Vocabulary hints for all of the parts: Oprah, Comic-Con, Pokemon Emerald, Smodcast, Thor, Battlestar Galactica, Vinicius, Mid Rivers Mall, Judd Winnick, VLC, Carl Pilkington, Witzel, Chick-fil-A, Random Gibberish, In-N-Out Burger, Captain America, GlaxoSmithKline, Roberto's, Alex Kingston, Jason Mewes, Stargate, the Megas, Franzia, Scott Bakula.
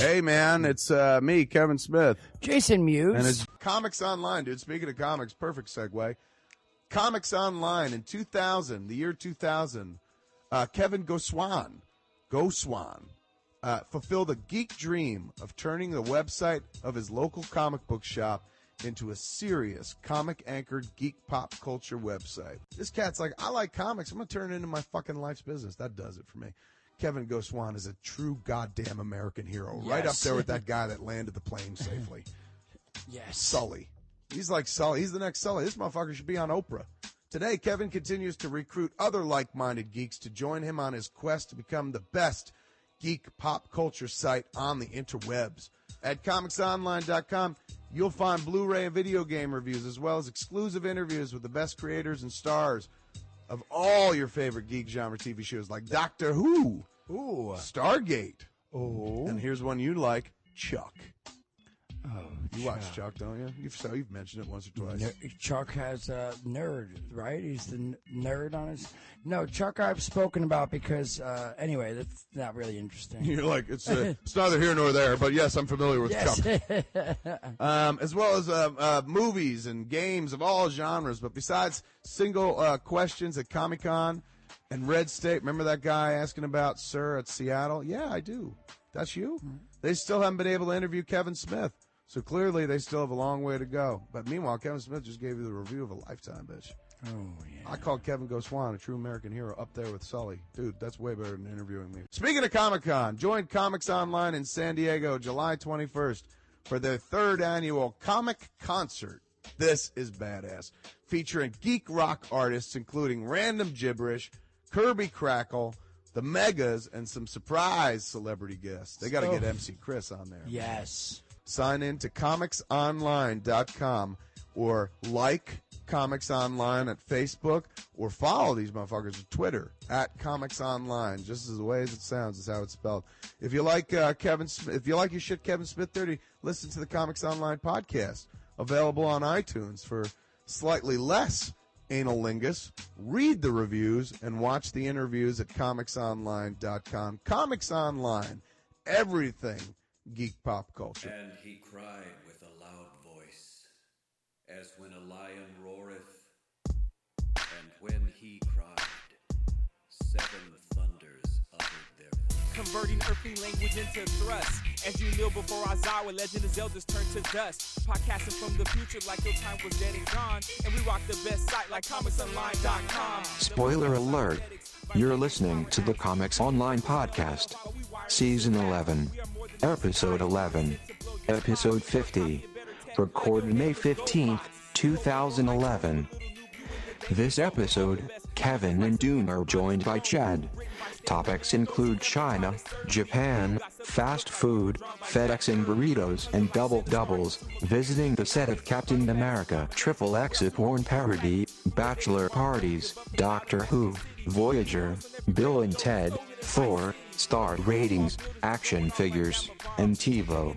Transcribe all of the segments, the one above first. Hey, man, it's me, Kevin Smith. Jason Mewes. And it's Comics Online, dude. Speaking of comics, perfect segue. Comics Online in 2000, the year 2000, Kevin Goswan, fulfilled a geek dream of turning the website of his local comic book shop into a serious comic-anchored geek pop culture website. This cat's like, I like comics. I'm going to turn it into my fucking life's business. That does it for me. Kevin Goswan is a true goddamn American hero. Yes. Right up there with that guy that landed the plane safely. Yes. Sully. He's like Sully. He's the next Sully. This motherfucker should be on Oprah. Today, Kevin continues to recruit other like-minded geeks to join him on his quest to become the best geek pop culture site on the interwebs. At ComicsOnline.com, you'll find Blu-ray and video game reviews, as well as exclusive interviews with the best creators and stars of all your favorite geek genre TV shows, like Doctor Who, ooh, Stargate, oh, and here's one you like, Chuck. Oh, you watch Chuck, don't you? You've mentioned it once or twice. Chuck has a nerd, right? He's the nerd on his... No, Chuck I've spoken about because, anyway, that's not really interesting. You're like, it's neither here nor there, but yes, I'm familiar with Chuck. As well as movies and games of all genres, but besides single questions at Comic-Con and Red State, remember that guy asking about Sir at Seattle? Yeah, I do. That's you? Mm-hmm. They still haven't been able to interview Kevin Smith. So clearly, they still have a long way to go. But meanwhile, Kevin Smith just gave you the review of a lifetime, bitch. Oh, yeah. I call Kevin Goswan a true American hero up there with Sully. Dude, that's way better than interviewing me. Speaking of Comic-Con, join Comics Online in San Diego July 21st for their third annual Comic Concert. This is badass. Featuring geek rock artists, including Random Gibberish, Kirby Crackle, the Megas, and some surprise celebrity guests. They got to get MC Chris on there. Yes. Sign in to comicsonline.com or like Comics Online at Facebook or follow these motherfuckers on Twitter at Comics Online. Just as the way as it sounds is how it's spelled. If you like Kevin Smith, if you like your shit, Kevin Smith 30, listen to the Comics Online podcast available on iTunes for slightly less analingus. Read the reviews and watch the interviews at comicsonline.com. Comics Online, everything geek pop culture. And he cried with a loud voice, as when a lion roareth, and when he cried, seven thunders uttered their voice. Converting earthly language into thrust, as you kneel before Aizawa, legend of Zelda's turned to dust. Podcasting from the future like your time was dead and gone, and we rock the best site like comicsonline.com. Spoiler alert, you're listening to the Comics Online podcast. Season 11, Episode 11, Episode 50, recorded May 15, 2011. This episode, Kevin and Dune are joined by Chad. Topics include China, Japan, fast food, FedEx and burritos and double doubles, visiting the set of Captain America, XXX porn parody, Bachelor Parties, Doctor Who, Voyager, Bill and Ted, Thor, star ratings, action figures, and TiVo.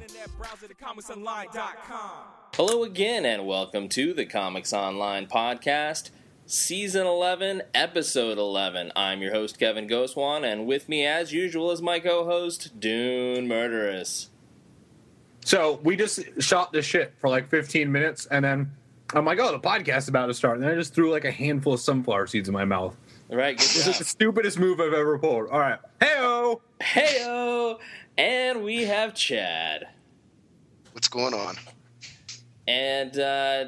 Hello again and welcome to the Comics Online podcast, Season 11, Episode 11. I'm your host, Kevin Goswan, and with me as usual is my co-host, Dune Murderous. So, we just shot this shit for like 15 minutes, and then I'm like, oh, the podcast's about to start, and then I just threw like a handful of sunflower seeds in my mouth. All right, good job. This is the stupidest move I've ever pulled. All right. Hey-o! Hey-o! And we have Chad. What's going on? And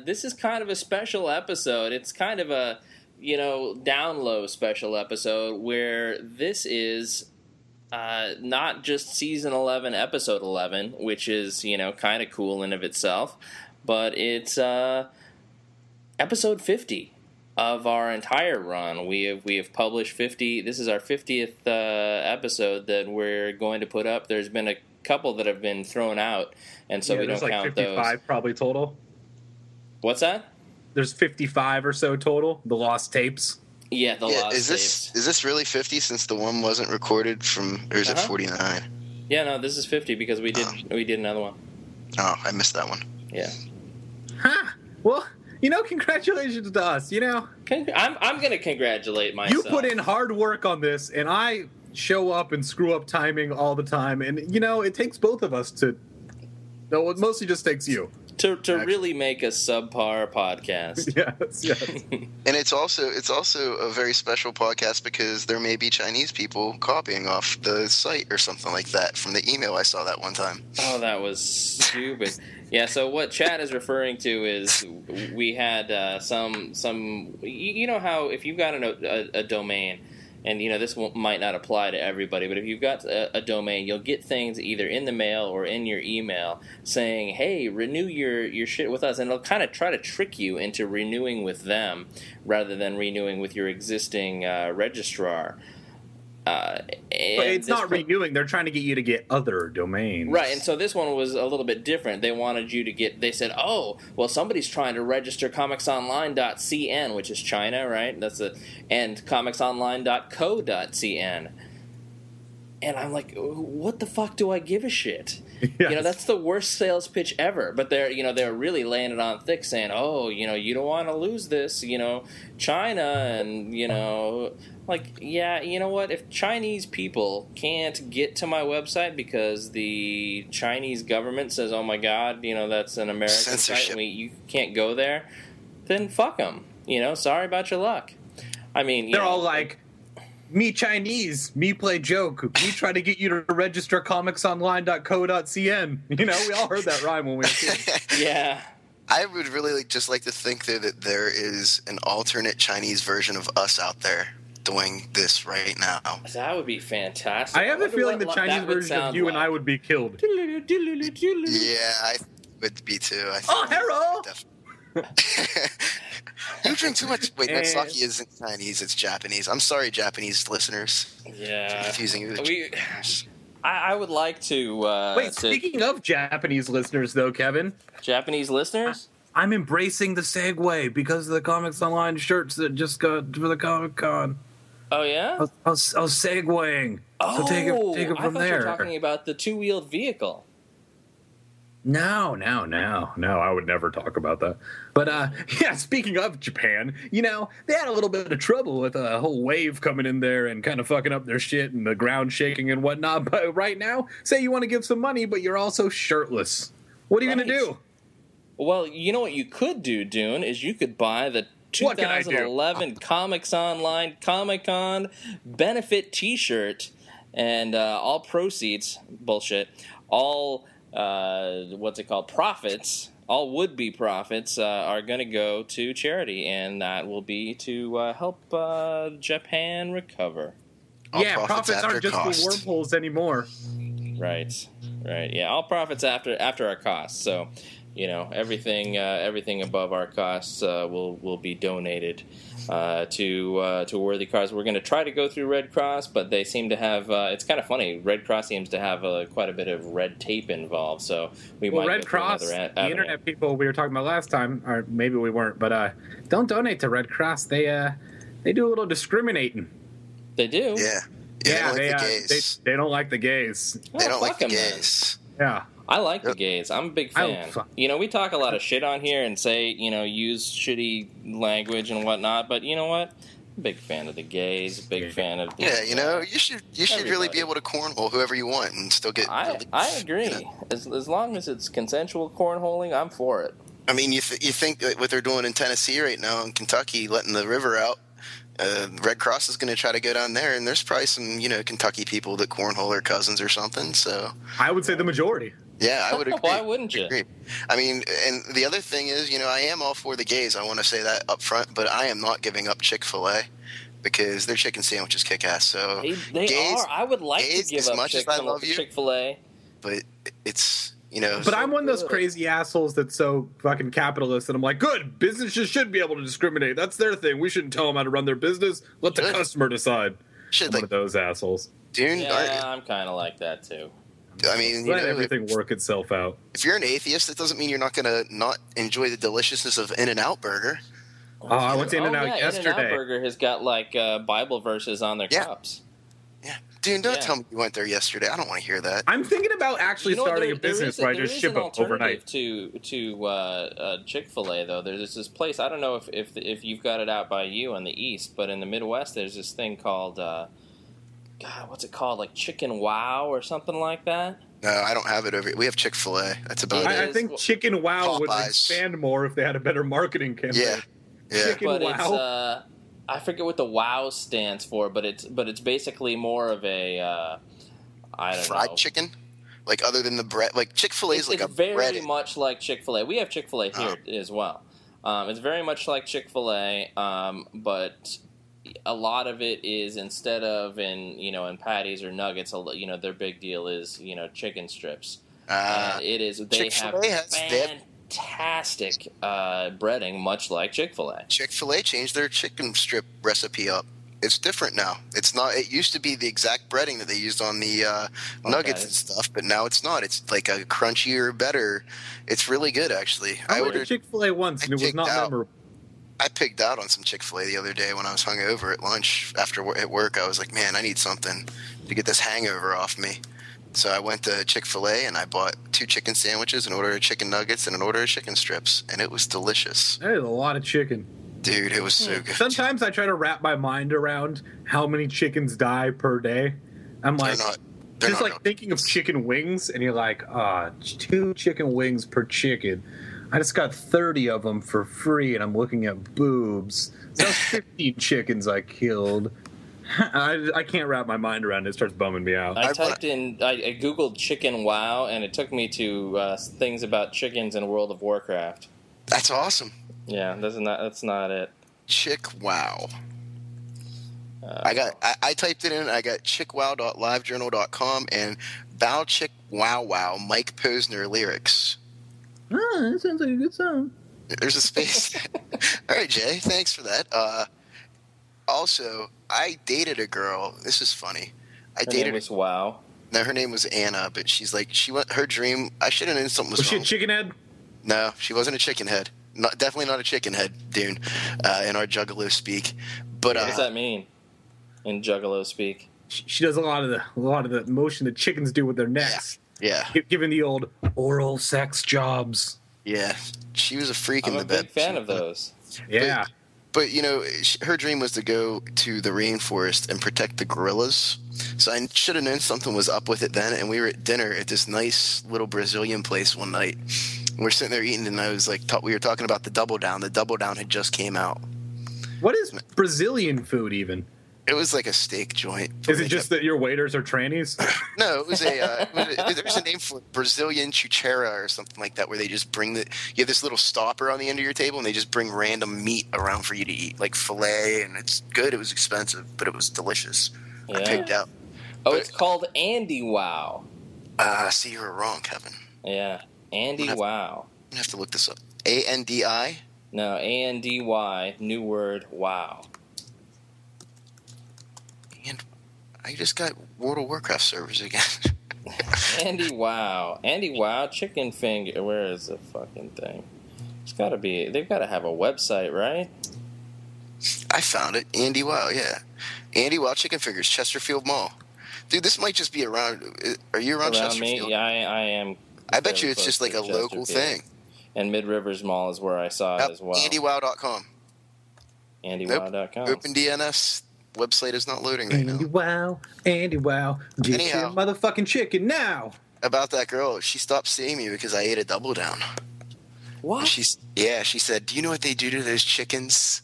this is kind of a special episode. It's kind of a, you know, down-low special episode where this is not just Season 11, Episode 11, which is, you know, kind of cool in of itself, but it's Episode 50. Of our entire run, we have published 50. This is our 50th episode that we're going to put up. There's been a couple that have been thrown out, and so we don't like count 55 those. 55 probably total. What's that? There's 55 or so total. The lost tapes. Yeah, lost tapes. Is this really 50 since the one wasn't recorded from? Or is it 49? Yeah, no, this is 50 because we did another one. Oh, I missed that one. Yeah. Huh. Well. You know, congratulations to us, you know. I'm going to congratulate myself. You put in hard work on this, and I show up and screw up timing all the time. And, you know, it takes both of us to... No, it mostly just takes you. To really make a subpar podcast. Yes. And it's also a very special podcast because there may be Chinese people copying off the site or something like that from the email I saw that one time. Oh, that was stupid. Yeah, so what Chad is referring to is we had some you know how if you've got a domain, and you know this might not apply to everybody, but if you've got a domain, you'll get things either in the mail or in your email saying, hey, renew your shit with us, and it'll kind of try to trick you into renewing with them rather than renewing with your existing registrar. But it's not renewing. They're trying to get you to get other domains. Right, and so this one was a little bit different. They wanted you to get... They said, oh, well, somebody's trying to register ComicsOnline.cn, which is China, right? And ComicsOnline.co.cn. And I'm like, what the fuck do I give a shit? Yes. You know, that's the worst sales pitch ever. But they're really laying it on thick, saying, oh, you know, you don't want to lose this, you know, China, and, you know... Like, yeah, you know what? If Chinese people can't get to my website because the Chinese government says, oh, my God, you know, that's an American censorship site, you can't go there, then fuck them. You know, sorry about your luck. I mean, they're all like, me Chinese, me play joke, me try to get you to register comicsonline.co.cn. You know, we all heard that rhyme when we were kids. Yeah. I would really just like to think that there is an alternate Chinese version of us out there doing this right now. That would be fantastic. I have a feeling the Chinese version of you and I would be killed. Yeah, I would be too. I think you drink too much. Wait, that sake isn't Chinese, it's Japanese. I'm sorry, Japanese listeners. Yeah. Confusing. I would like to... Wait, speaking of Japanese listeners, though, Kevin. Japanese listeners? I'm embracing the segue because of the Comics Online shirts that just got for the Comic-Con. Oh, yeah? I was segueing. Oh, so take it from there. I thought you were talking about the two-wheeled vehicle. No, I would never talk about that. But, yeah, speaking of Japan, you know, they had a little bit of trouble with a whole wave coming in there and kind of fucking up their shit and the ground shaking and whatnot. But right now, say you want to give some money, but you're also shirtless. What are you going to do? Well, you know what you could do, Dune, is you could buy the 2011 Comics Online Comic-Con benefit T-shirt, and all proceeds, bullshit, all, profits, all would-be profits are going to go to charity, and that will be to help Japan recover. All profits aren't just for wormholes anymore. Right, yeah, all profits after our costs, so... You know, everything above our costs will be donated to worthy causes. We're going to try to go through Red Cross, but they seem to have. It's kind of funny. Red Cross seems to have quite a bit of red tape involved, so we might. Red Cross, the internet people we were talking about last time, or maybe we weren't, but don't donate to Red Cross. They do a little discriminating. They do. Yeah. They don't like the gays. They don't like the gays. Yeah. I like the gays. I'm a big fan. You know, we talk a lot of shit on here and say, you know, use shitty language and whatnot, but you know what? I'm a big fan of the gays, big fan of the... Yeah, you know, you should really be able to cornhole whoever you want and still get... I agree. You know. As long as it's consensual cornholing, I'm for it. I mean, you think that what they're doing in Tennessee right now, in Kentucky, letting the river out, Red Cross is going to try to go down there, and there's probably some, you know, Kentucky people that cornhole their cousins or something, so... I would say the majority. Yeah, I would agree. Why wouldn't you? I mean, and the other thing is, you know, I am all for the gays. I want to say that up front, but I am not giving up Chick-fil-A because their chicken sandwiches kick ass. So they gays, are. I would like to give up Chick-fil-A, but it's, you know. But so I'm one of those crazy assholes that's so fucking capitalist that I'm like, good, businesses should be able to discriminate. That's their thing. We shouldn't tell them how to run their business. Let the customer decide. Shit, I'm one of those assholes. Dude, yeah, I'm kind of like that too. I mean, let everything work itself out. If you're an atheist, that doesn't mean you're not going to not enjoy the deliciousness of In-N-Out Burger. Oh, I went to In-N-Out yesterday. In-N-Out Burger has got, like, Bible verses on their cups. Yeah. Dude, don't tell me you went there yesterday. I don't want to hear that. I'm thinking about actually starting a business where I just ship them overnight. To Chick-fil-A, though. There's this place, I don't know if you've got it out by you in the East, but in the Midwest, there's this thing called... God, what's it called? Like Chicken Wow or something like that? No, I don't have it over here. We have Chick-fil-A. That's about it. I think Chicken Wow would expand more if they had a better marketing campaign. Yeah, yeah. Chicken Wow. It's, I forget what the Wow stands for, but it's basically more of a fried chicken. Like other than the bread, like Chick-fil-A is like a bread. It's very much like Chick-fil-A. We have Chick-fil-A here as well. It's very much like Chick-fil-A, but a lot of it is instead of in patties or nuggets, their big deal is chicken strips. It is they Chick-fil-A have fantastic breading, much like Chick-fil-A. Chick-fil-A changed their chicken strip recipe up. It's different now. It's not. It used to be the exact breading that they used on the nuggets and stuff, but now it's not. It's like a crunchier, better. It's really good, actually. I ordered Chick-fil-A once, and it was not memorable. I pigged out on some Chick-fil-A the other day when I was hungover at lunch. At work, I was like, man, I need something to get this hangover off me. So I went to Chick-fil-A, and I bought 2 chicken sandwiches, an order of chicken nuggets, and an order of chicken strips, and it was delicious. That is a lot of chicken. Dude, it was so good. Sometimes I try to wrap my mind around how many chickens die per day. I'm like, thinking of chicken wings, and you're like, 2 chicken wings per chicken. I just got 30 of them for free, and I'm looking at boobs. So 15 chickens I killed. I can't wrap my mind around it. It starts bumming me out. I Googled Chicken Wow, and it took me to things about chickens in World of Warcraft. That's awesome. Yeah, that's not it. Chick Wow. I typed it in. I got chickwow.livejournal.com and Bow Chick Wow Wow Mike Posner lyrics. Oh, that sounds like a good song. There's a space. All right, Jay. Thanks for that. Also, I dated a girl. This is funny. Wow. No, her name was Anna, but she's like her dream. I should have known something was wrong. Was she a chickenhead? No, she wasn't a chickenhead. Definitely not a chickenhead, Dune, in our Juggalo speak. But what does that mean in Juggalo speak? She does a lot of the motion that chickens do with their necks. Yeah, yeah. Given the old oral sex jobs. Yeah, she was a freak in the bed. I'm a big fan of those. Yeah, but her dream was to go to the rainforest and protect the gorillas. So I should have known something was up with it then. And we were at dinner at this nice little Brazilian place one night. We're sitting there eating, and I was like, we were talking about the Double Down. The Double Down had just came out. What is Brazilian food even? It was like a steak joint. Is it just that your waiters are trannies? No, it was there's a name for it, Brazilian chuchera or something like that, where they just bring you have this little stopper on the end of your table, and they just bring random meat around for you to eat, like filet, and it's good. It was expensive, but it was delicious. Yeah. I picked out. Oh, it's called Andy Wow. See, you were wrong, Kevin. Yeah. Andy Wow. I'm going to have to look this up. A-N-D-I? No, A-N-D-Y, new word, wow. And I just got World of Warcraft servers again. Andy Wow. Andy Wow, chicken finger. Where is the fucking thing? It's got to be. They've got to have a website, right? I found it. Andy Wow, yeah. Andy Wow Chicken Fingers, Chesterfield Mall. Dude, this might just be around. Are you around Chesterfield? Me? Yeah, I am. I bet you it's just like a local thing. And Mid Rivers Mall is where I saw it as well. AndyWow.com. AndyWow.com. Nope. OpenDNS website is not loading right now. Andy Wow. Andy Wow. Get your motherfucking chicken now. About that girl, she stopped seeing me because I ate a Double Down. What? She said, do you know what they do to those chickens?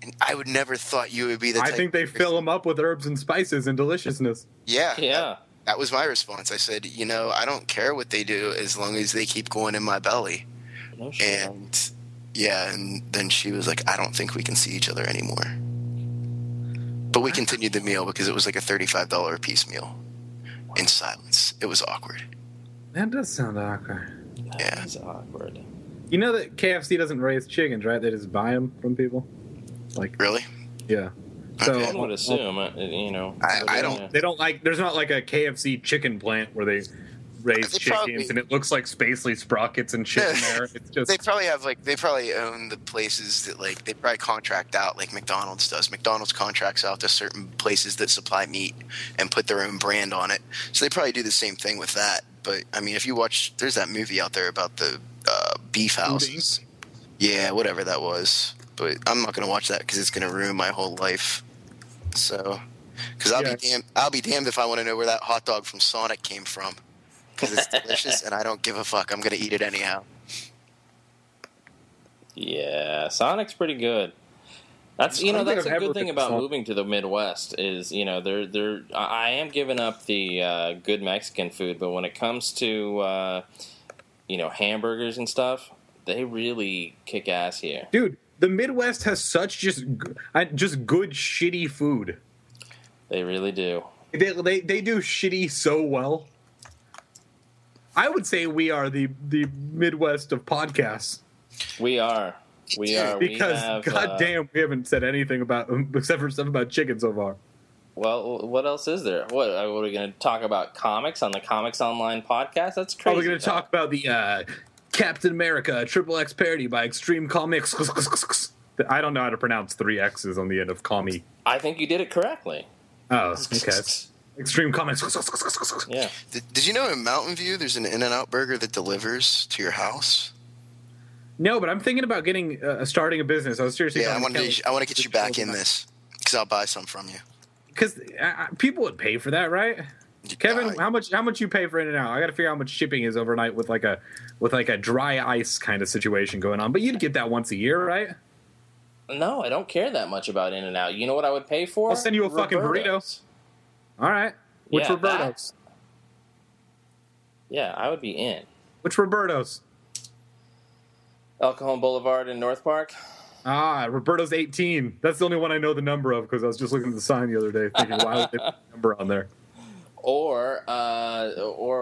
And I would never thought you would be the type. I think they fill them up with herbs and spices and deliciousness. Yeah. Yeah. That was my response. I said, I don't care what they do as long as they keep going in my belly. No shit. And, and then she was like, I don't think we can see each other anymore. But we continued the meal because it was like a $35 a piece meal in silence. It was awkward. That does sound awkward. That is awkward. You know that KFC doesn't raise chickens, right? They just buy them from people? Really? Yeah. So I would assume, I don't. They don't like. There's not like a KFC chicken plant where they raise chickens, and it looks like Spacely Sprockets and shit in there. It's just they probably own the places that they probably contract out like McDonald's does. McDonald's contracts out to certain places that supply meat and put their own brand on it. So they probably do the same thing with that. But if you watch, there's that movie out there about the beef houses. Yeah, whatever that was. But I'm not going to watch that because it's going to ruin my whole life. So Because I'll be damned if I want to know where that hot dog from Sonic came from. Because it's delicious and I don't give a fuck. I'm going to eat it anyhow. Yeah, Sonic's pretty good. That's that's a good thing about moving to the Midwest is I am giving up the good Mexican food, but when it comes to hamburgers and stuff, they really kick ass here, dude. The Midwest has such just good shitty food. They really do. They do shitty so well. I would say we are the Midwest of podcasts. We are. We are. Because, goddamn, we haven't said anything about, except for stuff about chicken so far. Well, what else is there? What are we going to talk about? Comics on the Comics Online podcast? That's crazy. We're going to talk about the Captain America XXX parody by Extreme Comics. I don't know how to pronounce three X's on the end of commie. I think you did it correctly. Oh, okay. Extreme Comics. Yeah. Did you know in Mountain View there's an In-N-Out Burger that delivers to your house? No, but I'm thinking about starting a business. I was seriously. Yeah, I want to get you back in this because I'll buy some from you. Because people would pay for that, right? Kevin, how much you pay for In-N-Out? I got to figure out how much shipping is overnight with like a dry ice kind of situation going on. But you'd get that once a year, right? No, I don't care that much about In-N-Out. You know what I would pay for? I'll send you a fucking burrito. All right, which Roberto's? Yeah, I would be in. Which Roberto's? El Cajon Boulevard in North Park. Ah, Roberto's 18. That's the only one I know the number of because I was just looking at the sign the other day thinking, why would they put the number on there? Or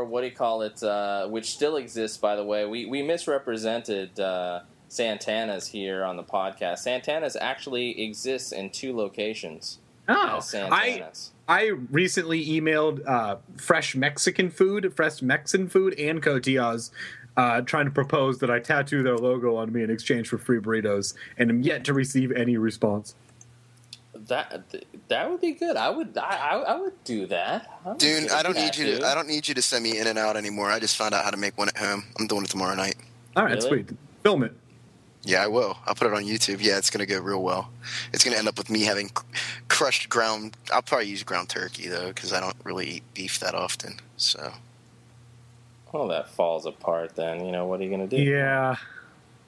what do you call it, which still exists, by the way. We misrepresented Santana's here on the podcast. Santana's actually exists in two locations. Oh, Santana's. I recently emailed Fresh Mexican Food, and Cotillas. Trying to propose that I tattoo their logo on me in exchange for free burritos, and am yet to receive any response. That would be good. I would do that. Dude, I don't need you to send me In-N-Out anymore. I just found out how to make one at home. I'm doing it tomorrow night. All right, really? Sweet. Film it. Yeah, I will. I'll put it on YouTube. Yeah, it's gonna go real well. It's gonna end up with me having crushed ground. I'll probably use ground turkey though, because I don't really eat beef that often. So. Well, that falls apart then. You know, what are you going to do? Yeah.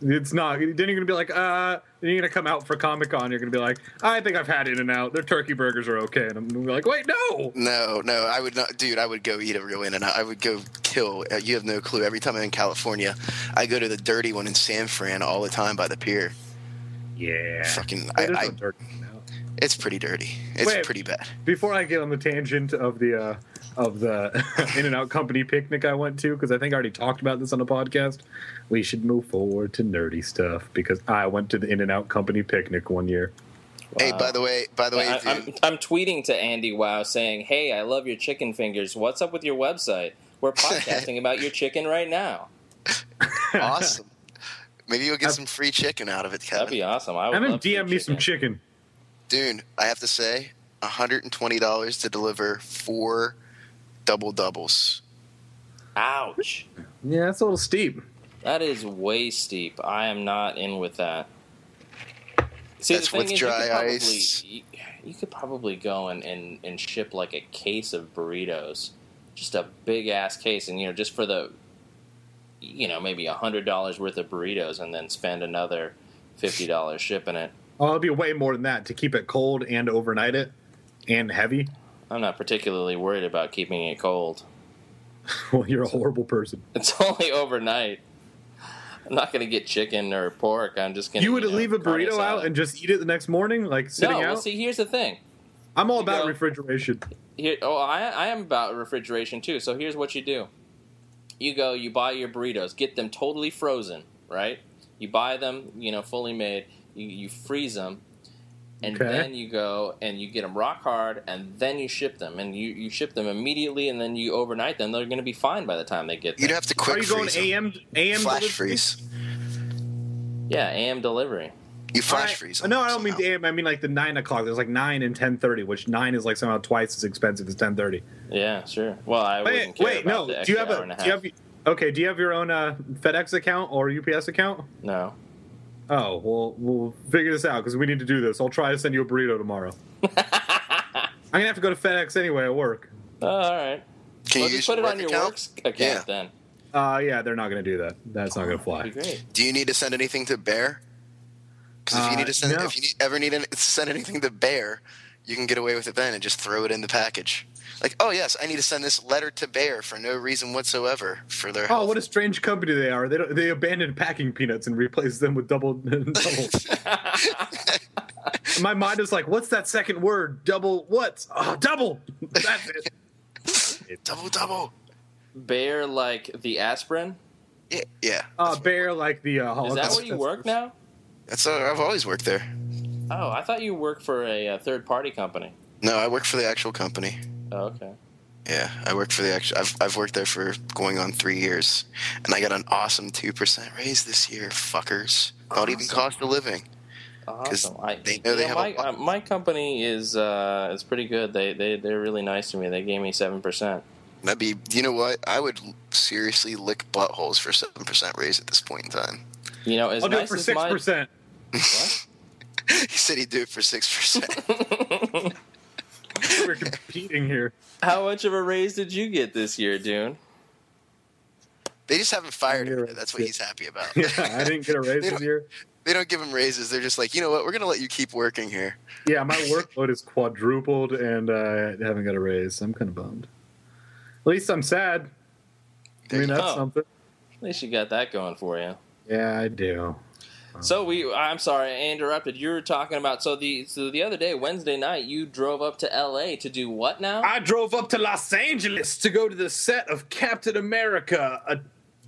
It's not. Then you're going to be like, then you're going to come out for Comic-Con. You're going to be like, I think I've had In-N-Out. Their turkey burgers are okay. And I'm going to be like, wait, no. No. I would not. Dude, I would go eat a real In-N-Out. I would go kill. You have no clue. Every time I'm in California, I go to the dirty one in San Fran all the time by the pier. Yeah. Fucking. No turkey now. It's pretty dirty. It's pretty bad. Before I get on the tangent of the. Of the In-N-Out company picnic I went to, because I think I already talked about this on the podcast. We should move forward to nerdy stuff because I went to the In-N-Out company picnic one year. Wow. Hey, by the way, I'm tweeting to Andy Wow saying, "Hey, I love your chicken fingers. What's up with your website? We're podcasting about your chicken right now." Awesome. Maybe you'll get some free chicken out of it, Kevin. That'd be awesome. I'm gonna DM me some chicken, dude. I have to say, $120 to deliver 4. Double doubles. Ouch. Yeah, that's a little steep. That is way steep. I am not in with that. See, that's the thing with dry ice. You could probably go and ship like a case of burritos, just a big ass case, and just for the, maybe $100 worth of burritos, and then spend another $50 shipping it. Oh, it'll be way more than that to keep it cold and overnight it and heavy. I'm not particularly worried about keeping it cold. Well, you're a horrible person. It's only overnight. I'm not going to get chicken or pork. I'm just going to. You would leave a burrito out and just eat it the next morning, like sitting out. No, well, see, here's the thing. I'm all about refrigeration. I am about refrigeration too. So here's what you do: you buy your burritos, get them totally frozen, right? You buy them, fully made. You freeze them. And then you go and you get them rock hard, and then you ship them. And you ship them immediately, and then you overnight them. They're going to be fine by the time they get there. You'd have to quick freeze. Are you going AM flash delivery? Freeze? Yeah, AM delivery. You flash freeze. No, I don't mean AM. I mean like the 9 o'clock. There's like 9 and 10:30, which 9 is like somehow twice as expensive as 10:30. Yeah, sure. Well, I wouldn't care about the extra hour and a half. Do you have your own FedEx account or UPS account? No. Oh, well, we'll figure this out because we need to do this. I'll try to send you a burrito tomorrow. I'm going to have to go to FedEx anyway at work. All right. Can you just put it on your works account then? Yeah, they're not going to do that. That's not going to fly. Do you need to send anything to Bayer? Because if you need to send, if you ever need to send anything to Bayer, you can get away with it then and just throw it in the package. Like, oh yes, I need to send this letter to Bayer for no reason whatsoever for their health. What a strange company they are. They abandoned packing peanuts and replaced them with double. My mind is like, what's that second word? Double what? Oh, double. That's it. Double. Bayer like the aspirin? Yeah. Bayer like the Holocaust. Is that where you work now? I've always worked there. Oh, I thought you worked for a third-party company. No, I work for the actual company. Oh, okay. Yeah, I work for the actual. I've worked there for going on 3 years, and I got an awesome 2% raise this year, fuckers. Awesome. Not even cost of living. Awesome. My company is pretty good. They're really nice to me. They gave me 7%. That'd be. You know what? I would seriously lick buttholes for 7% raise at this point in time. You know, as I'll nice do it for as 6%. What? He said he'd do it for 6%. We're competing here. How much of a raise did you get this year, Dune? They just haven't fired him. That's what he's happy about. Yeah, I didn't get a raise this year. They don't give him raises. They're just like, you know what? We're going to let you keep working here. Yeah, my workload is quadrupled, and I haven't got a raise. I'm kind of bummed. At least I'm sad. That's something. At least you got that going for you. Yeah, I do. So I'm sorry, I interrupted. You were talking about so the other day, Wednesday night, you drove up to L.A. to do what now? I drove up to Los Angeles to go to the set of Captain America, a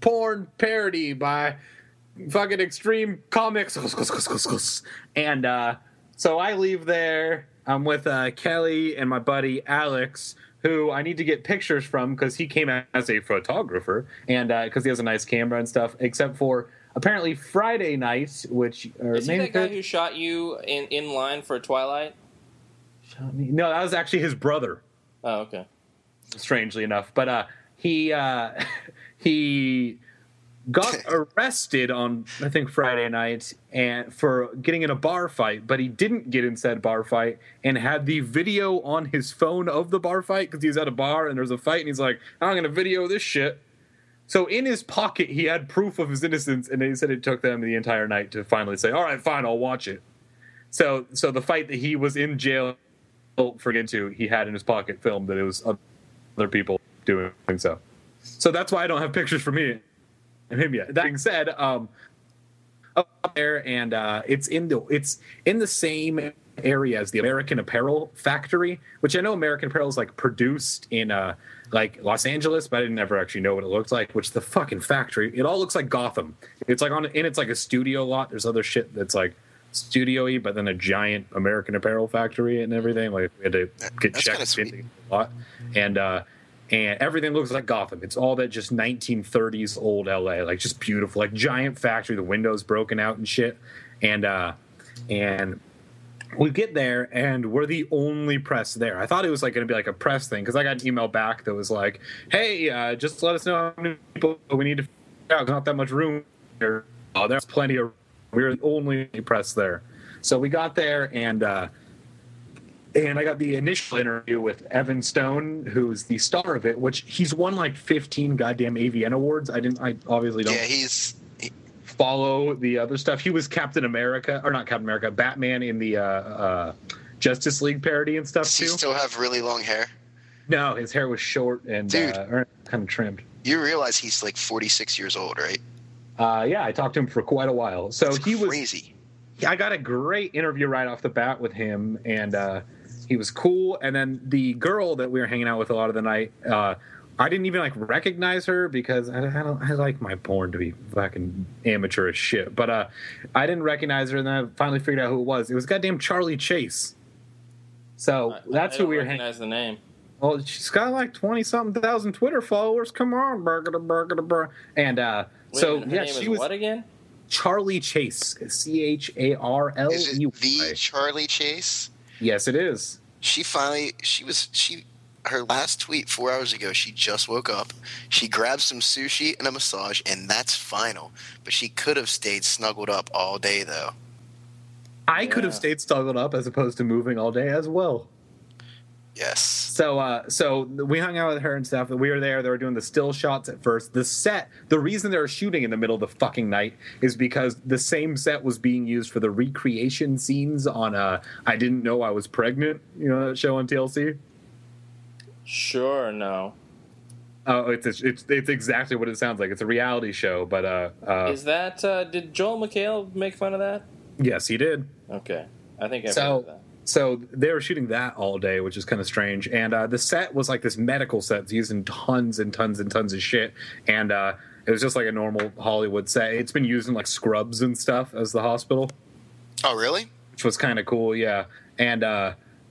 porn parody by fucking Extreme Comics. And so I leave there. I'm with Kelly and my buddy Alex, who I need to get pictures from because he came out as a photographer and because he has a nice camera and stuff, except for... Apparently Friday night, which... Is he that guy who shot you in line for Twilight? Shot me? No, that was actually his brother. Oh, okay. Strangely enough. But he got arrested on, I think, Friday night for getting in a bar fight, but he didn't get in said bar fight and had the video on his phone of the bar fight because he was at a bar and there was a fight, and he's like, I'm going to video this shit. So in his pocket, he had proof of his innocence, and he said it took them the entire night to finally say, all right, fine, I'll watch it. So the fight that he was in jail he had in his pocket filmed that it was other people doing so. So that's why I don't have pictures from me and him yet. That being said, up there, and it's in the same area as the American Apparel factory, which I know American Apparel is like produced in like Los Angeles, but I didn't ever actually know what it looked like, which the fucking factory, it all looks like Gotham. It's like it's like a studio lot. There's other shit that's like studio-y, but then a giant American Apparel factory and everything. Like we had to get checked into a lot. And everything looks like Gotham. It's all that just 1930s old LA, like just beautiful, like giant factory, the windows broken out and shit. And we get there, and we're the only press there. I thought it was like going to be like a press thing because I got an email back that was like, hey, just let us know how many people we need to figure out. There's not that much room here. Oh, there's plenty of room. We were the only press there. So we got there, and I got the initial interview with Evan Stone, who's the star of it, which he's won like 15 goddamn AVN awards. I obviously don't. Yeah, he's... follow the other stuff. He was Captain America, or not Captain America, Batman in the Justice League parody and stuff. Does he still have really long hair? No, his hair was short and kind of trimmed. You realize he's like 46 years old, right? Yeah, I talked to him for quite a while. So he was crazy. I got a great interview right off the bat with him, and he was cool. And then the girl that we were hanging out with a lot of the night. I didn't even, like, recognize her because I like my porn to be fucking amateur as shit. But I didn't recognize her, and then I finally figured out who it was. It was goddamn Charlie Chase. So that's who we were hanging out. I recognize the name. Well, she's got, like, 20-something thousand Twitter followers. Come on. And she was... what again? Charlie Chase. C-H-A-R-L-E-Y. Is it the Charlie Chase? Yes, it is. Her last tweet 4 hours ago, she just woke up. She grabbed some sushi and a massage, and that's final. But she could have stayed snuggled up all day, though. I could have stayed snuggled up as opposed to moving all day as well. Yes. So so we hung out with her and stuff. We were there. They were doing the still shots at first. The set, the reason they were shooting in the middle of the fucking night is because the same set was being used for the recreation scenes on I Didn't Know I Was Pregnant, you know, that show on TLC? Sure, no. Oh, it's exactly what it sounds like. It's a reality show, but... is that... did Joel McHale make fun of that? Yes, he did. Okay. I think I've heard of that. So they were shooting that all day, which is kind of strange. And the set was like this medical set. It's using tons and tons and tons of shit. And it was just like a normal Hollywood set. It's been used in like Scrubs and stuff as the hospital. Oh, really? Which was kind of cool, yeah. But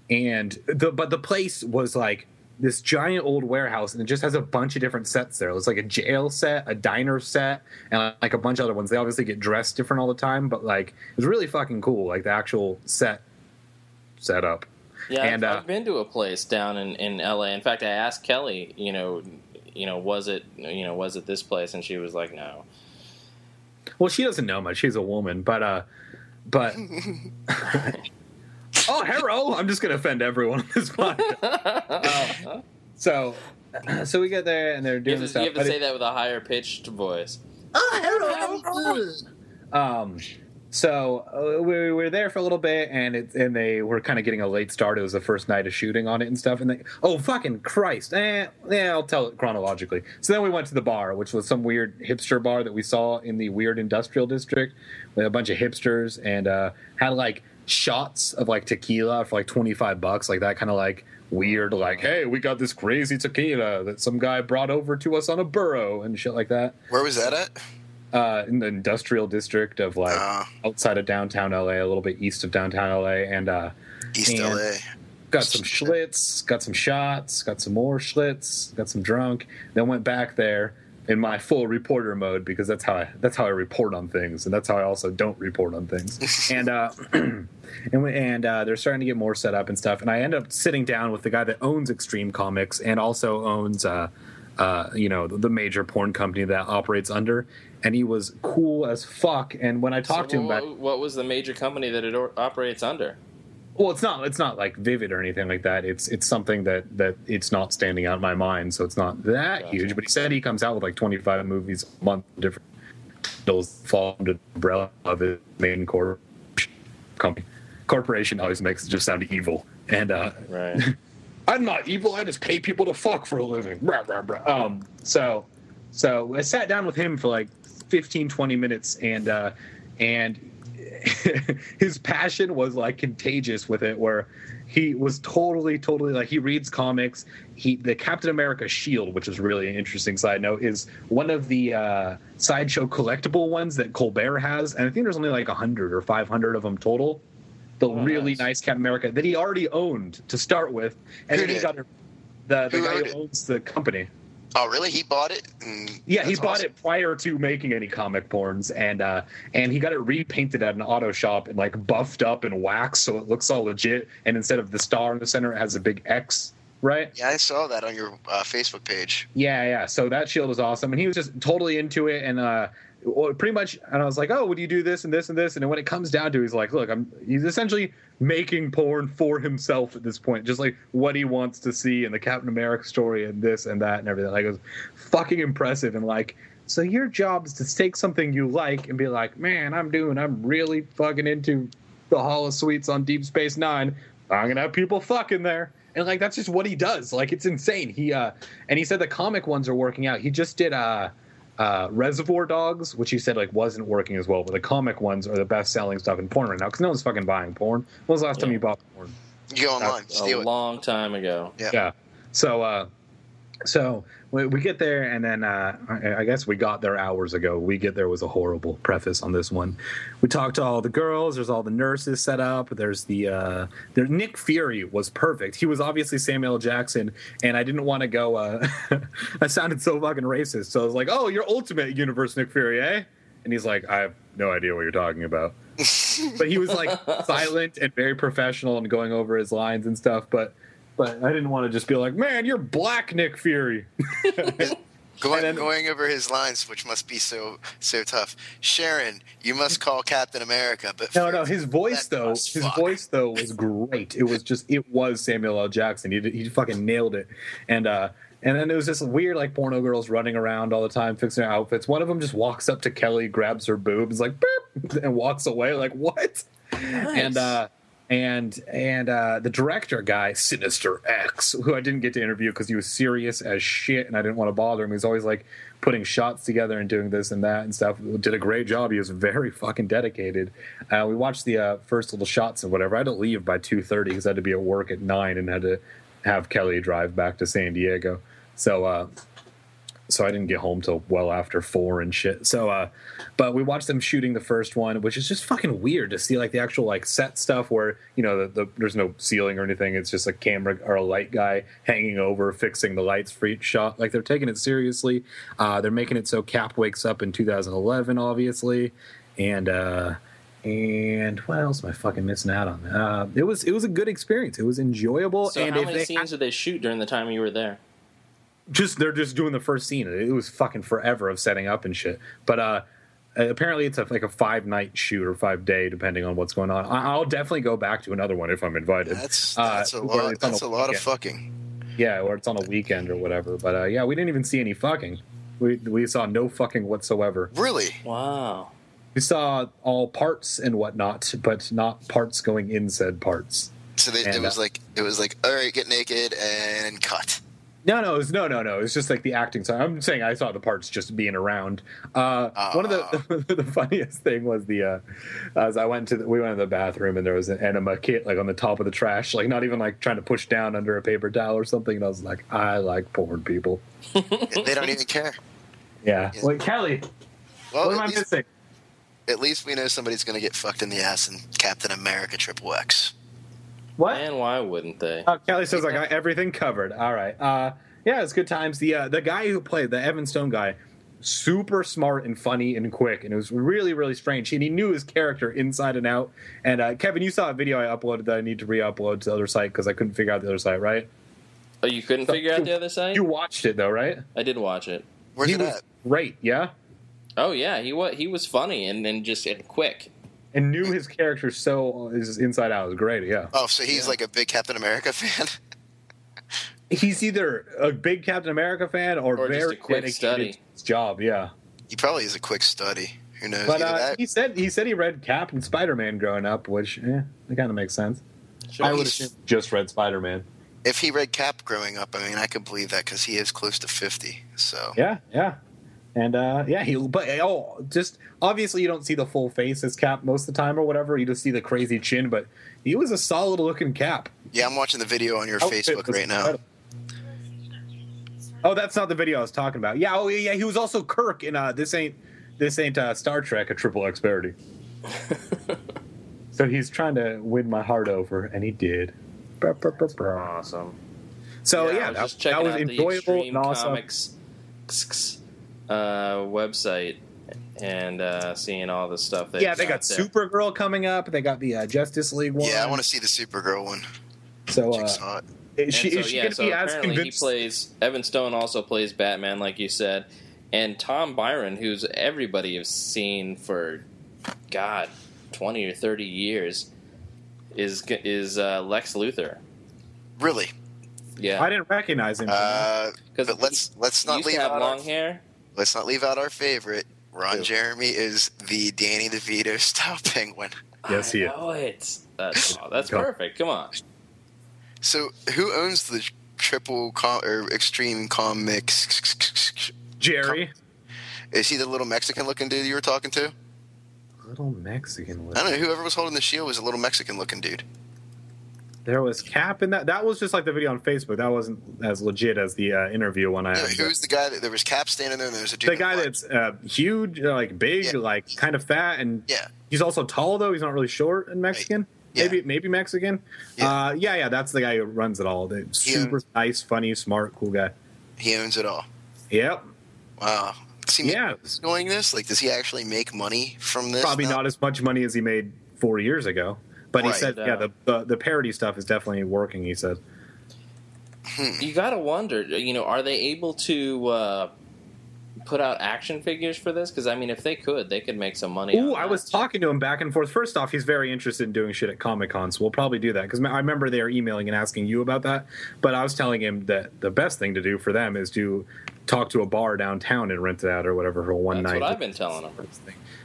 the place was like this giant old warehouse, and it just has a bunch of different sets there. It's like a jail set, a diner set, and like a bunch of other ones. They obviously get dressed different all the time, but like it was really fucking cool, like the actual set up. Yeah, and I've been to a place down in LA. In fact, I asked Kelly, was it this place, and she was like, no. Well, she doesn't know much. She's a woman, but oh, hero! I'm just gonna offend everyone on this podcast. So we get there and they're doing this stuff. You have to say that with a higher pitched voice. Oh, hero! So we were there for a little bit, and they were kind of getting a late start. It was the first night of shooting on it and stuff. And they, oh, fucking Christ. Yeah, I'll tell it chronologically. So then we went to the bar, which was some weird hipster bar that we saw in the weird industrial district with a bunch of hipsters, and had like shots of like tequila for like $25, like that kind of like weird, like, hey, we got this crazy tequila that some guy brought over to us on a burro and shit like that. Where was that at? In the industrial district of like outside of downtown LA, a little bit east of downtown LA, and East LA. Got some schlitz, got some shots, got some more schlitz, got some drunk. Then went back there in my full reporter mode, because that's how I report on things, and that's how I also don't report on things. And and they're starting to get more set up and stuff. And I end up sitting down with the guy that owns Extreme Comics and also owns the major porn company that operates under. And he was cool as fuck. And when I talked to him about what was the major company that it operates under? Well, it's not like Vivid or anything like that. It's something that it's not standing out in my mind, so it's not that huge. But he said he comes out with like 25 movies a month, different those fall under the umbrella of his main company. Corporation always makes it just sound evil. And right. I'm not evil. I just pay people to fuck for a living. Blah, blah, blah. So I sat down with him for like 15, 20 minutes, and his passion was like contagious with it, where he was totally like, he reads comics. The Captain America shield, which is really an interesting side note, is one of the sideshow collectible ones that Colbert has. And I think there's only like 100 or 500 of them total. Nice Captain America that he already owned to start with. And then he got the guy who owns the company. Oh, really? He bought it? Yeah, he bought it prior to making any comic porns, and he got it repainted at an auto shop and, like, buffed up and waxed so it looks all legit, and instead of the star in the center, it has a big X, right? Yeah, I saw that on your Facebook page. Yeah, so that shield was awesome, and he was just totally into it, and pretty much, and I was like, oh, would you do this and this and this? And when it comes down to it, he's like, look, he's essentially making porn for himself at this point, just like what he wants to see and the Captain America story and this and that and everything. Like, it was fucking impressive. And like, so your job is to take something you like and be like, man, I'm really fucking into the Hall of Suites on Deep Space Nine. I'm gonna have people fucking there. And like, that's just what he does. Like, it's insane. He and he said the comic ones are working out. He just did Reservoir Dogs, which he said like wasn't working as well, but the comic ones are the best selling stuff in porn right now, because no one's fucking buying porn. When was the last time you bought porn? You go online, steal it. A long time ago. Yeah. Yeah. So we get there, and then I guess we got there hours ago. We get there was a horrible preface on this one. We talked to all the girls. There's all the nurses set up. There's the Nick Fury was perfect. He was obviously Samuel L. Jackson, and I didn't want to go. I sounded so fucking racist. So I was like, "Oh, you're Ultimate Universe Nick Fury, eh?" And he's like, "I have no idea what you're talking about." But he was like silent and very professional and going over his lines and stuff, but. But I didn't want to just be like, man, you're black Nick Fury. Going over his lines, which must be so tough. Sharon, you must call Captain America. But no, his voice though was great. It was Samuel L. Jackson. He fucking nailed it. And then it was this weird, like, porno girls running around all the time, fixing their outfits. One of them just walks up to Kelly, grabs her boobs, like, boop, and walks away. Like, what? Nice. And the director guy, Sinister X, who I didn't get to interview because he was serious as shit and I didn't want to bother him. He was always, like, putting shots together and doing this and that and stuff. Did a great job. He was very fucking dedicated. We watched the first little shots and whatever. I had to leave by 2:30 because I had to be at work at 9 and had to have Kelly drive back to San Diego. So I didn't get home till well after 4 and shit. But we watched them shooting the first one, which is just fucking weird to see, like, the actual, like, set stuff where, you know, there's no ceiling or anything. It's just a camera or a light guy hanging over, fixing the lights for each shot. Like, they're taking it seriously. They're making it so Cap wakes up in 2011, obviously. And what else am I fucking missing out on? It was a good experience. It was enjoyable. So and how many scenes did they shoot during the time you were there? They're just doing the first scene. It was fucking forever of setting up and shit. But apparently it's like a 5-night shoot or 5-day, depending on what's going on. I'll definitely go back to another one if I'm invited. That's a lot. That's a lot of fucking. Yeah, or it's on a weekend or whatever. But yeah, we didn't even see any fucking. We saw no fucking whatsoever. Really? Wow. We saw all parts and whatnot, but not parts going in said parts. So it was like all right, get naked and cut. No. It's just like the acting side. I'm saying I saw the parts just being around. One of the funniest thing was we went to the bathroom and there was an enema kit like on the top of the trash, like not even like trying to push down under a paper towel or something. And I was like, I like porn people. They don't even care. Yeah. Well, Kelly, what am I missing? At least we know somebody's going to get fucked in the ass in Captain America XXX. What? And why wouldn't they? Kelly says, I got everything covered. All right. Yeah, it's good times. The guy who played, the Evan Stone guy, super smart and funny and quick. And it was really, really strange. And he knew his character inside and out. And Kevin, you saw a video I uploaded that I need to re-upload to the other site because I couldn't figure out the other site, right? Oh, you couldn't figure out the other site? You watched it, though, right? I did watch it. Where's it at? Great, yeah? Oh, yeah. He was funny and quick. And knew his character so inside out. It was great, yeah. Oh, so he's like a big Captain America fan? He's either a big Captain America fan or very dedicated to his job, yeah. He probably is a quick study. Who knows? But he said he read Cap and Spider-Man growing up, which, that kind of makes sense. Sure. I would have just read Spider-Man. If he read Cap growing up, I mean, I could believe that because he is close to 50, so. Yeah. And just obviously you don't see the full face as Cap most of the time or whatever. You just see the crazy chin, but he was a solid looking Cap. Yeah, I'm watching the video on your Facebook right now. Oh, that's not the video I was talking about. Yeah, he was also Kirk in this ain't Star Trek, a XXX parody. So he's trying to win my heart over, and he did. Awesome. So that was enjoyable and awesome. Website and seeing all the stuff. They got Supergirl coming up. They got the Justice League one. Yeah, I want to see the Supergirl one. So Evan Stone also plays Batman, like you said, and Tom Byron, who's everybody has seen for 20 or 30 years, is Lex Luthor. Really? Yeah, I didn't recognize him. But let's not leave out long hair. Let's not leave out our favorite. Ron Jeremy is the Danny DeVito style Penguin. Yes, he is. Oh, that's perfect. Come on. So, who owns the Extreme Comics? Jerry. Is he the little Mexican-looking dude you were talking to? Little Mexican-looking. I don't know. Whoever was holding the shield was a little Mexican-looking dude. There was Cap in that. That was just like the video on Facebook. That wasn't as legit as the interview one I had. Who's the guy that there was Cap standing there and there was a dude? The guy that's huge, like big, like kind of fat. And he's also tall, though. He's not really short and Mexican. Right. Yeah. Maybe Mexican. Yeah. That's the guy who runs it all. Nice, funny, smart, cool guy. He owns it all. Yep. Wow. Doing this? Like, does he actually make money from this? Probably not as much money as he made 4 years ago. But he said, the parody stuff is definitely working, he said. You got to wonder, are they able to put out action figures for this? Because, I mean, if they could make some money. Ooh, I was talking to him back and forth. First off, he's very interested in doing shit at Comic-Con, so we'll probably do that. Because I remember they were emailing and asking you about that. But I was telling him that the best thing to do for them is to talk to a bar downtown and rent it out or whatever for one night. That's what I've been telling them.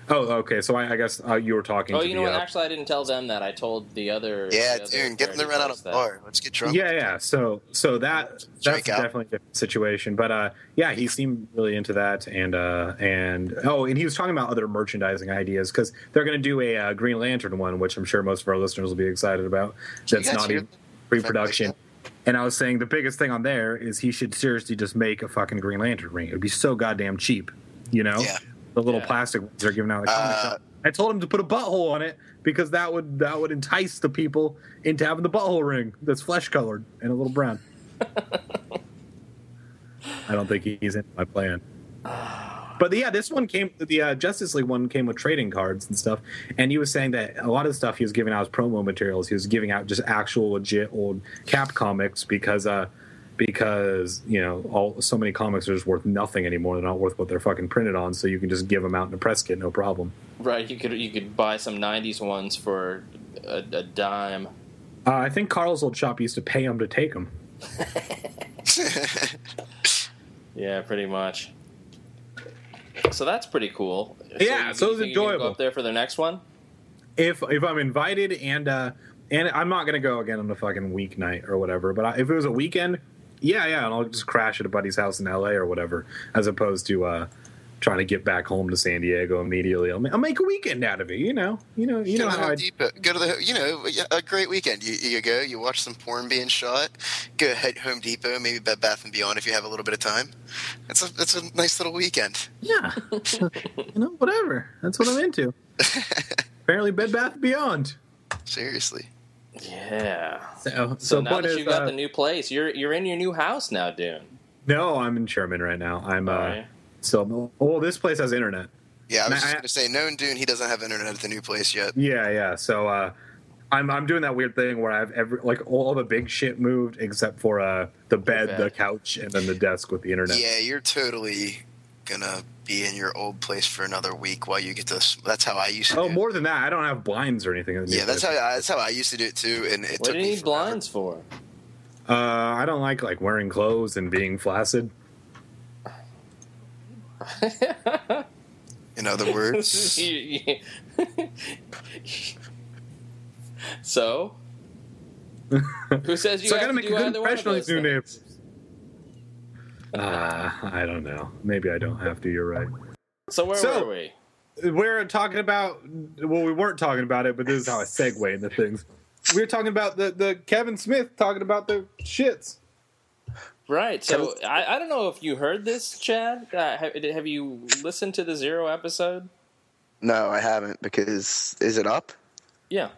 Oh, okay. So I guess you were talking to me. Oh, you know what? Actually, I didn't tell them that. I told the other... Yeah, dude, getting the rent out of the bar. Let's get drunk. Yeah, yeah. So that's definitely a different situation. But, yeah, he seemed really into that. And he was talking about other merchandising ideas because they're going to do a Green Lantern one, which I'm sure most of our listeners will be excited about. That's not even pre-production. And I was saying the biggest thing on there is he should seriously just make a fucking Green Lantern ring. It would be so goddamn cheap, you know? Yeah. The little plastic ones they're giving out at the comic shop. I told him to put a butthole on it because that would entice the people into having the butthole ring that's flesh-colored and a little brown. I don't think he's into my plan. But, yeah, this one came – the Justice League one came with trading cards and stuff, and he was saying that a lot of the stuff he was giving out as promo materials, he was giving out just actual legit old Cap comics because you know, so many comics are just worth nothing anymore. They're not worth what they're fucking printed on, so you can just give them out in a press kit, no problem. Right, you could buy some 90s ones for a dime. I think Carl's old shop used to pay him to take them. Yeah, pretty much. So that's pretty cool. Yeah, so it was enjoyable. You go up there for the next one? If I'm invited, and I'm not going to go again on a fucking weeknight or whatever, but if it was a weekend... Yeah, and I'll just crash at a buddy's house in L.A. or whatever, as opposed to trying to get back home to San Diego immediately. I'll make a weekend out of it, you know. You know how go to the, you know, a great weekend. You go, you watch some porn being shot, go hit Home Depot, maybe Bed Bath & Beyond if you have a little bit of time. It's a nice little weekend. Yeah, you know, whatever. That's what I'm into. Apparently, Bed Bath & Beyond. Seriously. Yeah. So now that you've got the new place, you're in your new house now, Dune. No, I'm in Sherman right now. I'm this place has internet. Yeah, I was just going to say, knowing Dune, he doesn't have internet at the new place yet. Yeah. So I'm doing that weird thing where I have all the big shit moved except for the bed, the couch, and then the desk with the internet. Yeah, you're totally gonna be in your old place for another week while you get to. That's how I used to. Oh, do it. More than that, I don't have blinds or anything. Yeah, that's how I used to do it too. And what do you need blinds for? I don't like wearing clothes and being flaccid. In other words, so who says you? So have I gotta make a good impression on these new neighbors. I don't know. Maybe I don't have to. You're right. So where were we? We're talking about... Well, we weren't talking about it, but this is how I segue into things. We were talking about the Kevin Smith talking about the shits. Right. So I don't know if you heard this, Chad. Have you listened to the Zero episode? No, I haven't because... Is it up? Yeah.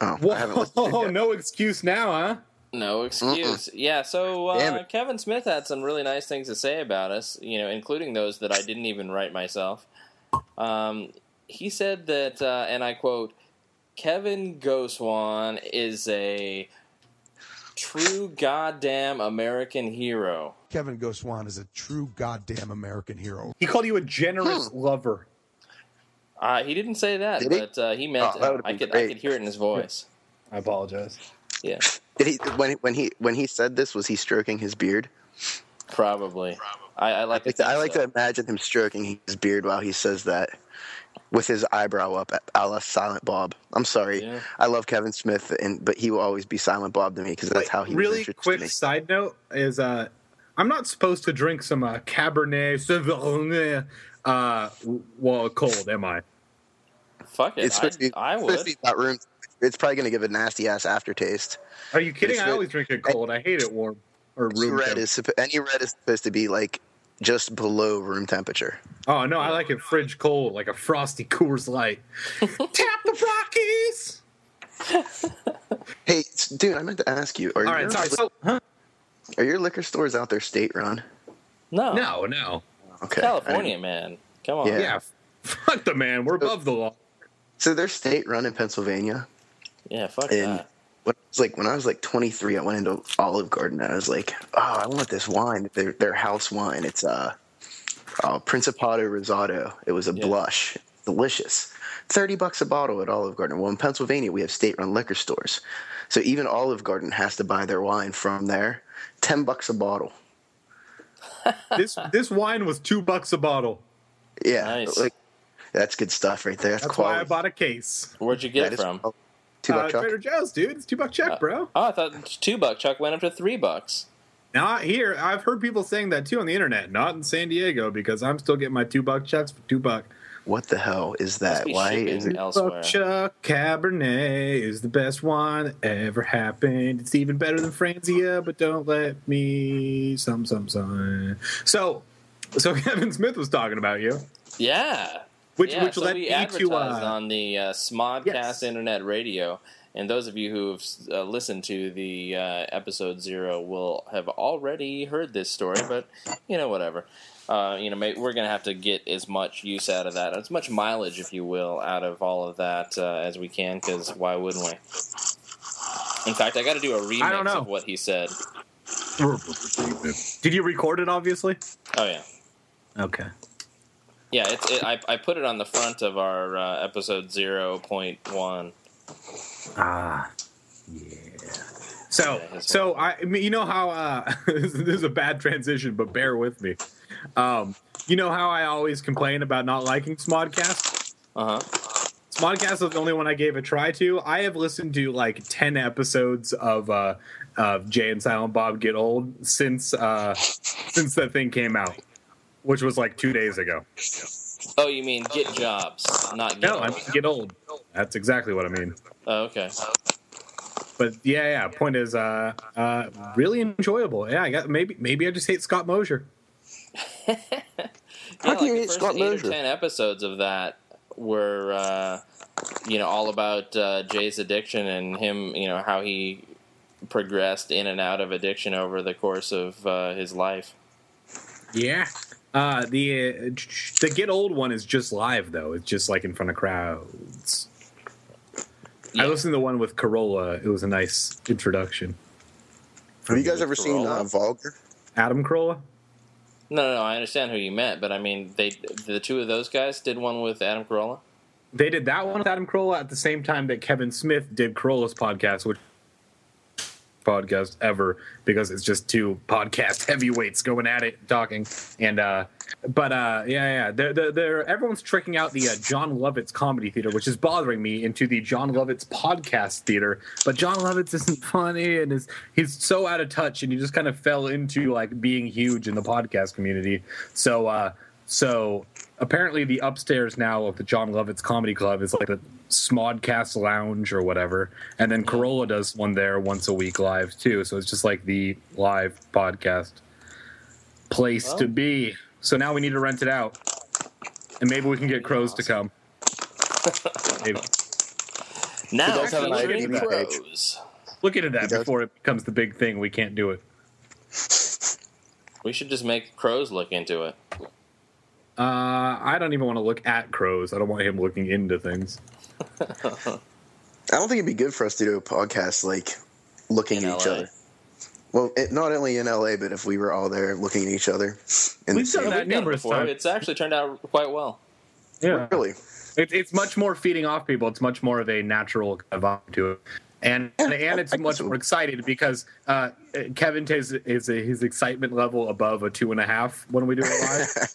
Oh, I haven't listened to it yet. No excuse now, huh? No excuse. Yeah, so Kevin Smith had some really nice things to say about us, you know, including those that I didn't even write myself. He said that, and I quote, Kevin Goswan is a true goddamn American hero. Kevin Goswan is a true goddamn American hero. He called you a generous lover. He didn't say that, but he meant I could hear it in his voice. I apologize. Yeah. Did he when he said this, was he stroking his beard? Probably. I like to imagine him stroking his beard while he says that, with his eyebrow up, a la Silent Bob. I'm sorry. Yeah. I love Kevin Smith, but he will always be Silent Bob to me because that's how he. Really quick side note is I'm not supposed to drink some Cabernet Sauvignon while cold, am I? Fuck it, I would. It's probably going to give a nasty-ass aftertaste. Are you kidding? I always drink it cold. I hate it warm or room temperature. Any red is supposed to be, just below room temperature. Oh, no, I like it fridge cold, like a frosty Coors Light. Tap the Rockies! Hey, dude, I meant to ask you. Are your liquor stores out there state run? No. Okay. California, man. Come on. Yeah. Fuck the man. We're above the law. So they're state run in Pennsylvania. Yeah, fuck that. When I was 23, I went into Olive Garden and I was like, oh, I want this wine. Their house wine. It's Principato Rosado. It was a blush. Delicious. $30 a bottle at Olive Garden. Well, in Pennsylvania, we have state-run liquor stores. So even Olive Garden has to buy their wine from there. $10 a bottle. This wine was $2 a bottle. Yeah. Nice. Like, that's good stuff right there. That's why I bought a case. Where'd you get it from? $2 Chuck. Trader Joe's, dude. It's $2 Chuck, bro. Oh, I thought $2 Chuck went up to $3. Not here. I've heard people saying that too on the internet. Not in San Diego, because I'm still getting my $2 Chucks for $2. What the hell is that? Why is it elsewhere? Chuck Cabernet is the best wine that ever happened. It's even better than Franzia, but don't let me some. So Kevin Smith was talking about you. Yeah. Which so led we advertised on the Smodcast Internet Radio. And those of you who have listened to the episode 0 will have already heard this story, but, you know, whatever. Maybe we're going to have to get as much use out of that, as much mileage, if you will, out of all of that as we can, because why wouldn't we? In fact, I got to do a remix of what he said. Did you record it, obviously? Oh, yeah. Okay. Yeah, I put it on the front of our episode 0.1. Ah, yeah. So I mean, you know how this is a bad transition, but bear with me. You know how I always complain about not liking Smodcast? Uh-huh. Smodcast was the only one I gave a try to. I have listened to like 10 episodes of Jay and Silent Bob Get Old since that thing came out, which was like 2 days ago. Oh, you mean Get Jobs, not Get Old. No, I mean Get Old. That's exactly what I mean. Oh, okay. But yeah. Point is, really enjoyable. Yeah, I got maybe I just hate Scott Mosier. Yeah, how can you hate Scott Mosier? 10 episodes of that were, all about Jay's addiction and him. You know how he progressed in and out of addiction over the course of his life. Yeah. The Get Old one is just live, though. It's just like in front of crowds. Yeah. I listened to the one with Corolla. It was a nice introduction. Have you guys ever seen Vulgar? Adam Corolla? No, I understand who you meant, but I mean, the two of those guys did one with Adam Corolla? They did that one with Adam Corolla at the same time that Kevin Smith did Corolla's podcast, which podcast ever, because it's just two podcast heavyweights going at it, talking, and everyone's tricking out the John Lovett's Comedy Theater, which is bothering me, into the John Lovett's Podcast Theater. But John Lovett isn't funny, and he's so out of touch, and he just kind of fell into like being huge in the podcast community. So apparently the upstairs now of the John Lovett's Comedy Club is like the Smodcast Lounge or whatever, and then Corolla does one there once a week live too. So it's just like the live podcast place to be. So now we need to rent it out, and maybe we can get Crows to come. Maybe. Now Crows. Look into that before it becomes the big thing. We can't do it. We should just make Crows look into it. I don't even want to look at Crows. I don't want him looking into things. I don't think it'd be good for us to do a podcast like looking at each other. Well, not only in LA, but if we were all there looking at each other. We've done that numerous times. It's actually turned out quite well. Yeah, really. It's much more feeding off people. It's much more of a natural vibe to it. And it's much more excited because Kevin takes his excitement level above a 2.5 when we do it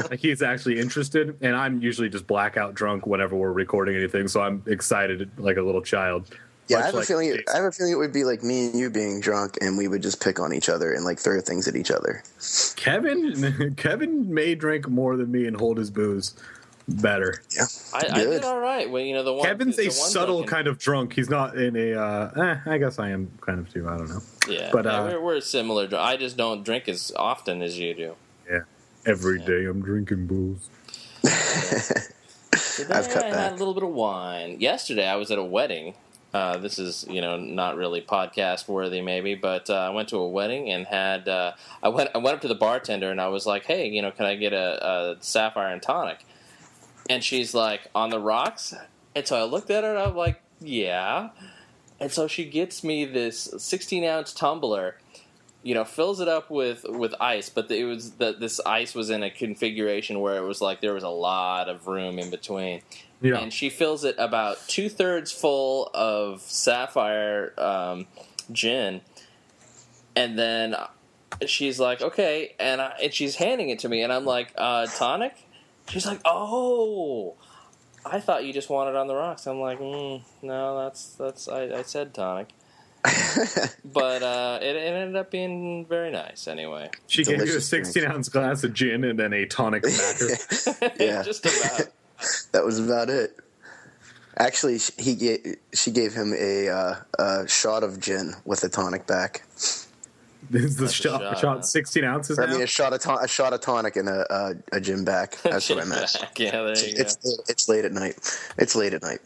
live. He's actually interested, and I'm usually just blackout drunk whenever we're recording anything, so I'm excited like a little child. Yeah, I have a feeling it would be like me and you being drunk, and we would just pick on each other and like throw things at each other. Kevin may drink more than me and hold his booze better. Yeah, I did all right. Well, Kevin's a subtle kind of drunk. He's not in a. I guess I am kind of too. I don't know. Yeah, but we're similar. I just don't drink as often as you do. Yeah, every day I'm drinking booze. Today I had a little bit of wine. Yesterday I was at a wedding. This is not really podcast worthy maybe, but I went to a wedding and had I went up to the bartender and I was like, hey, can I get a sapphire and tonic? And she's like, on the rocks? And so I looked at her, and I'm like, yeah. And so she gets me this 16-ounce tumbler you know, fills it up with ice, but it was this ice was in a configuration where it was like there was a lot of room in between. Yeah. And she fills it about 2/3 full of Sapphire gin, and then she's like, okay, and she's handing it to me, and I'm like, tonic? She's like, oh, I thought you just wanted on the rocks. I'm like, no, that's I said tonic. But it ended up being very nice anyway. She gave you a 16-ounce glass of gin and then a tonic backer. Yeah. Just about. That was about it. Actually, she gave him a shot of gin with a tonic back. Is the shot 16 ounces? I mean, a shot of tonic and a gin back. That's what I meant. Yeah, there you go. It's late at night.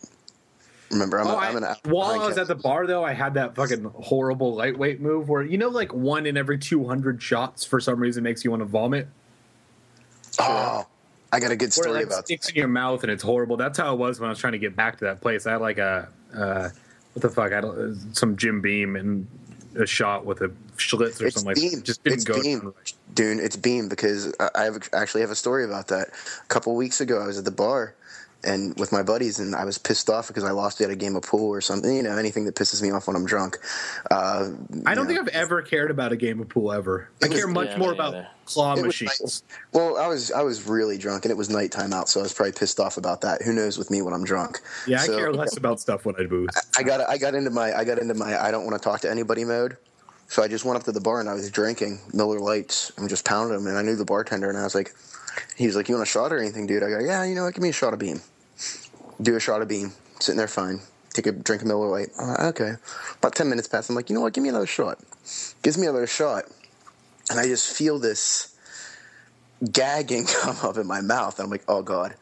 Remember, while I was at the bar, though, I had that fucking horrible lightweight move where, you know, like 1 in every 200 shots for some reason makes you want to vomit. Oh, I got a good story about that. It sticks in your mouth and it's horrible. That's how it was when I was trying to get back to that place. I had like some Jim Beam and a shot with a Schlitz or something like that. Just didn't go. Dude, it's Beam, because I actually have a story about that. A couple weeks ago, I was at the bar. And with my buddies, and I was pissed off because I lost at a game of pool or something. You know, anything that pisses me off when I'm drunk. I don't think I've ever cared about a game of pool ever. I care much more about claw machines. Well, I was really drunk, and it was nighttime out, so I was probably pissed off about that. Who knows with me when I'm drunk? Yeah, I care less about stuff when I booze. I got into my I don't want to talk to anybody mode. So I just went up to the bar and I was drinking Miller Lights and just pounded them. And I knew the bartender, and I was like. He was like, you want a shot or anything, dude? I go, yeah, you know what? Give me a shot of Beam. Do a shot of Beam. Sitting there, fine. Take a drink of Miller Lite. I'm like, okay. About 10 minutes passed. I'm like, you know what? Give me another shot. Gives me another shot. And I just feel this gagging come up in my mouth. And I'm like, oh, God.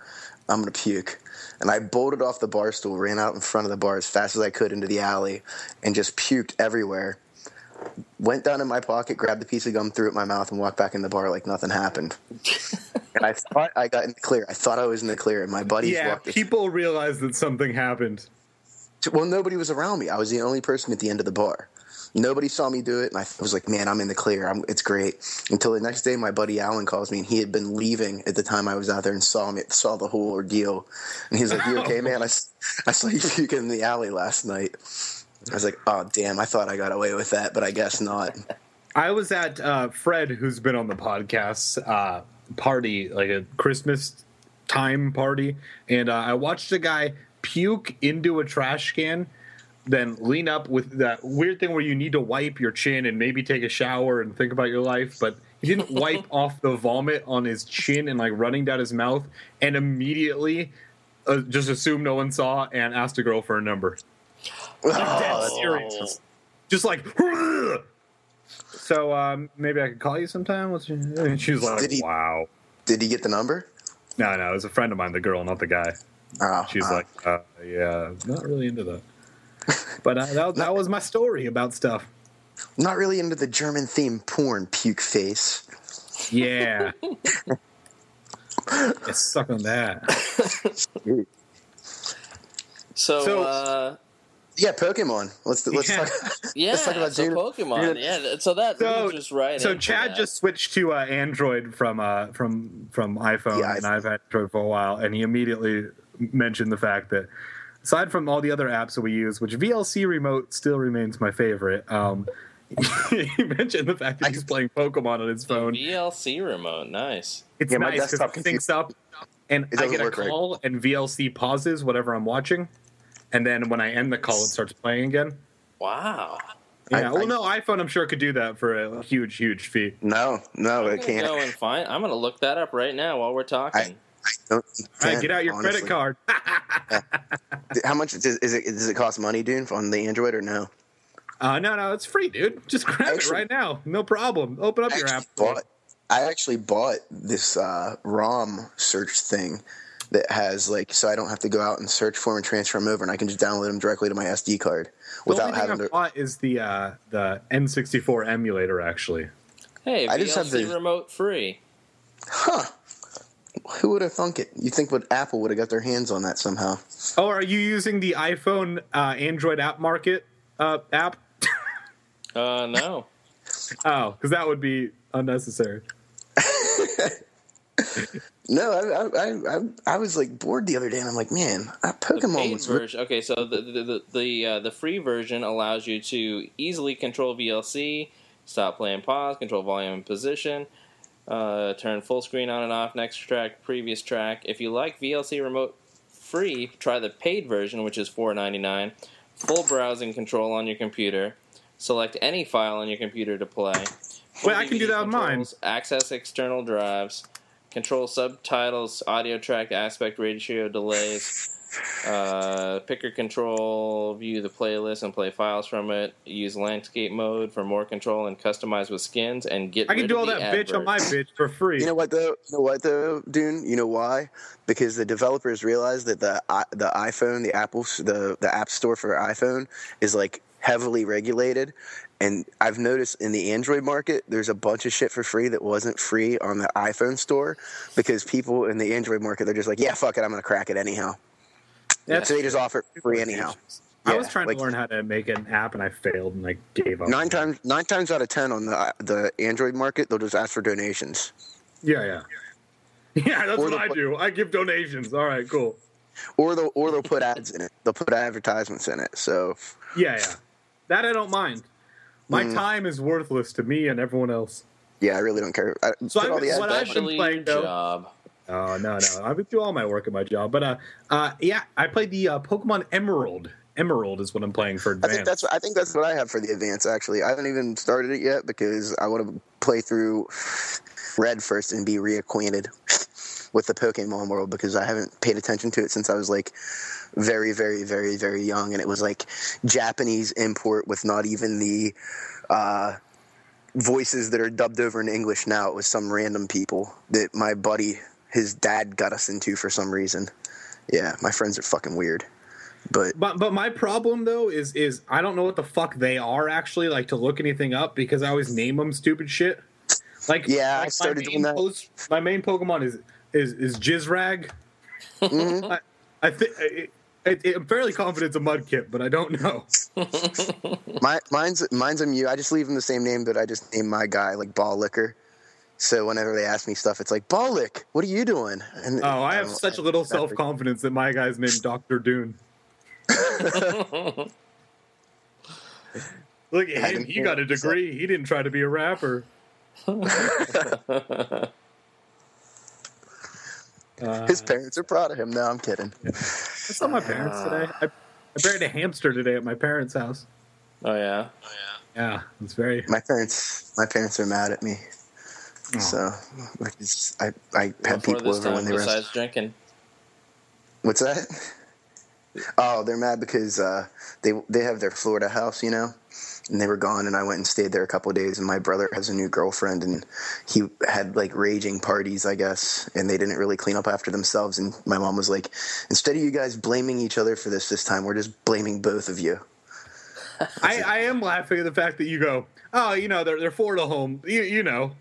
I'm going to puke. And I bolted off the bar stool, ran out in front of the bar as fast as I could into the alley, and just puked everywhere. Went down in my pocket, grabbed a piece of gum, threw it in my mouth, and walked back in the bar like nothing happened. And I thought I got in the clear. I thought I was in the clear, and my buddies walked in. People realized that something happened. Well, nobody was around me. I was the only person at the end of the bar. Nobody saw me do it, and I was like, man, I'm in the clear. It's great. Until the next day, my buddy Alan calls me, and he had been leaving at the time I was out there and saw the whole ordeal. And he's like, you okay, man? I saw you puking in the alley last night. I was like, oh, damn, I thought I got away with that, but I guess not. I was at Fred, who's been on the podcast, party, like a Christmas time party, and I watched a guy puke into a trash can, then lean up with that weird thing where you need to wipe your chin and maybe take a shower and think about your life, but he didn't wipe off the vomit on his chin and, like, running down his mouth, and immediately just assumed no one saw and asked a girl for a number. Like dead serious. Just like, Hurr! So maybe I could call you sometime. And she was like, wow. Did he get the number? No, it was a friend of mine, the girl, not the guy. Oh, she's like, yeah, not really into that. But that was my story about stuff. Not really into the German themed porn, puke face. Yeah. I suck on that. So yeah, Pokemon. Let's talk about Dune. Pokemon. Yeah, so just right. So Chad just switched to Android from iPhone, and I've had Android for a while, and he immediately mentioned the fact that aside from all the other apps that we use, which VLC remote still remains my favorite, he mentioned the fact that he's playing Pokemon on his phone. The VLC remote, nice. It's nice because it syncs up, and I get a call, and VLC pauses whatever I'm watching. And then when I end the call, it starts playing again. Wow. Yeah. iPhone, I'm sure, could do that for a huge, huge fee. No, it can't. I'm going to look that up right now while we're talking. All right, get out your credit card. How much does it cost money, dude, on the Android or no? No, it's free, dude. Just grab it right now. No problem. Open up your app. I actually bought this ROM search thing. That has, like, so I don't have to go out and search for them and transfer them over, and I can just download them directly to my SD card without having to. The only thing I bought is the N64 emulator, actually. Hey, I just have the remote free. Huh. Who would have thunk it? You'd think Apple would have got their hands on that somehow. Oh, are you using the iPhone Android app market app? No. Oh, because that would be unnecessary. No, I was like bored the other day, and I'm like, man, Pokemon was version. Okay, so the free version allows you to easily control VLC, stop, play, and pause, control volume and position, turn full screen on and off, next track, previous track. If you like VLC remote free, try the paid version, which is $4.99. Full browsing control on your computer. Select any file on your computer to play. Wait, I can do that on mine. Access external drives. Control subtitles, audio track, aspect ratio, delays. Picker control. View the playlist and play files from it. Use landscape mode for more control and customize with skins and get. I can rid do of all that adverts. Bitch on my bitch for free. You know what though? Dune? You know why? Because the developers realized that the iPhone, the Apple, the App Store for iPhone is like heavily regulated. And I've noticed in the Android market, there's a bunch of shit for free that wasn't free on the iPhone store because people in the Android market, they're just like, yeah, fuck it, I'm going to crack it anyhow. Yeah. So they just offer it free anyhow. Yeah, I was trying to learn how to make an app, and I failed, and I gave up. Nine times out of ten on the Android market, they'll just ask for donations. Yeah. Yeah, that's what I do. I give donations. All right, cool. Or they'll put ads in it. They'll put advertisements in it. So yeah. That I don't mind. My time is worthless to me and everyone else. Yeah, I really don't care. What I've been playing, though. Job. Oh, no. I've been doing all my work at my job. But, I played the Pokemon Emerald. Emerald is what I'm playing for Advance. I think that's what I have for the Advance, actually. I haven't even started it yet because I want to play through Red first and be reacquainted with the Pokemon world because I haven't paid attention to it since I was, like, very, very, very, very young, and it was like Japanese import with not even the voices that are dubbed over in English now. It was some random people that my buddy, his dad, got us into for some reason. Yeah, my friends are fucking weird. But my problem, though, is I don't know what the fuck they are, actually, like, to look anything up because I always name them stupid shit. Like, yeah, I started doing that. My main Pokemon is Jizrag. Mm-hmm. I'm fairly confident it's a Mudkip, but I don't know. Mine's a Mew. I just leave him the same name, but I just name my guy, like, Ball Licker. So whenever they ask me stuff, it's like, Ball Lick, what are you doing? And, I have such little self-confidence that my guy's named Dr. Dune. Look at him. He got a degree. He didn't try to be a rapper. His parents are proud of him. No, I'm kidding. Yeah. I saw my parents today. I buried a hamster today at my parents' house. Oh yeah. It's very. My parents are mad at me. Oh. So I had people over when they were. Besides drinking. What's that? Oh, they're mad because they have their Florida house, you know. And they were gone, and I went and stayed there a couple of days, and my brother has a new girlfriend, and he had, like, raging parties, I guess, and they didn't really clean up after themselves, and my mom was like, instead of you guys blaming each other for this time, we're just blaming both of you. I am laughing at the fact that you go, oh, you know, they're Florida home, you know.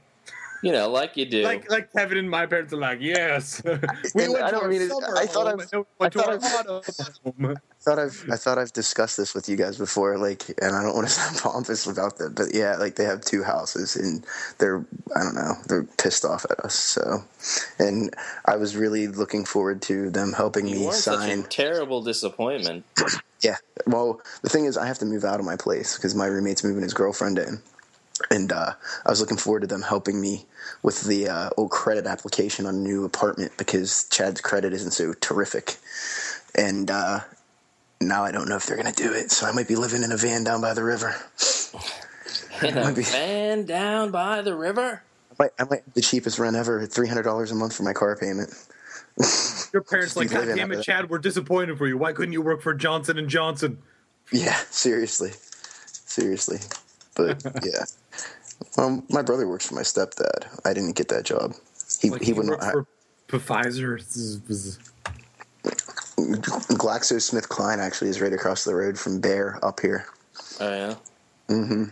You know, like you do. Like Kevin and my parents are like, yes. I thought I've discussed this with you guys before, like, and I don't want to sound pompous about that, but yeah, like, they have two houses and they're pissed off at us. So, and I was really looking forward to them helping me sign. Such a terrible disappointment. Yeah. Well, the thing is, I have to move out of my place because my roommate's moving his girlfriend in. And I was looking forward to them helping me with the old credit application on a new apartment because Chad's credit isn't so terrific. And now I don't know if they're going to do it, so I might be living in a van down by the river. Van down by the river? I might have the cheapest rent ever at $300 a month for my car payment. Your parents like, God damn it, Chad, we're disappointed for you. Why couldn't you work for Johnson & Johnson? Yeah, seriously. But, yeah. My brother works for my stepdad. I didn't get that job. He wouldn't for Pfizer. GlaxoSmithKline actually is right across the road from Bayer up here. Oh yeah. Mhm.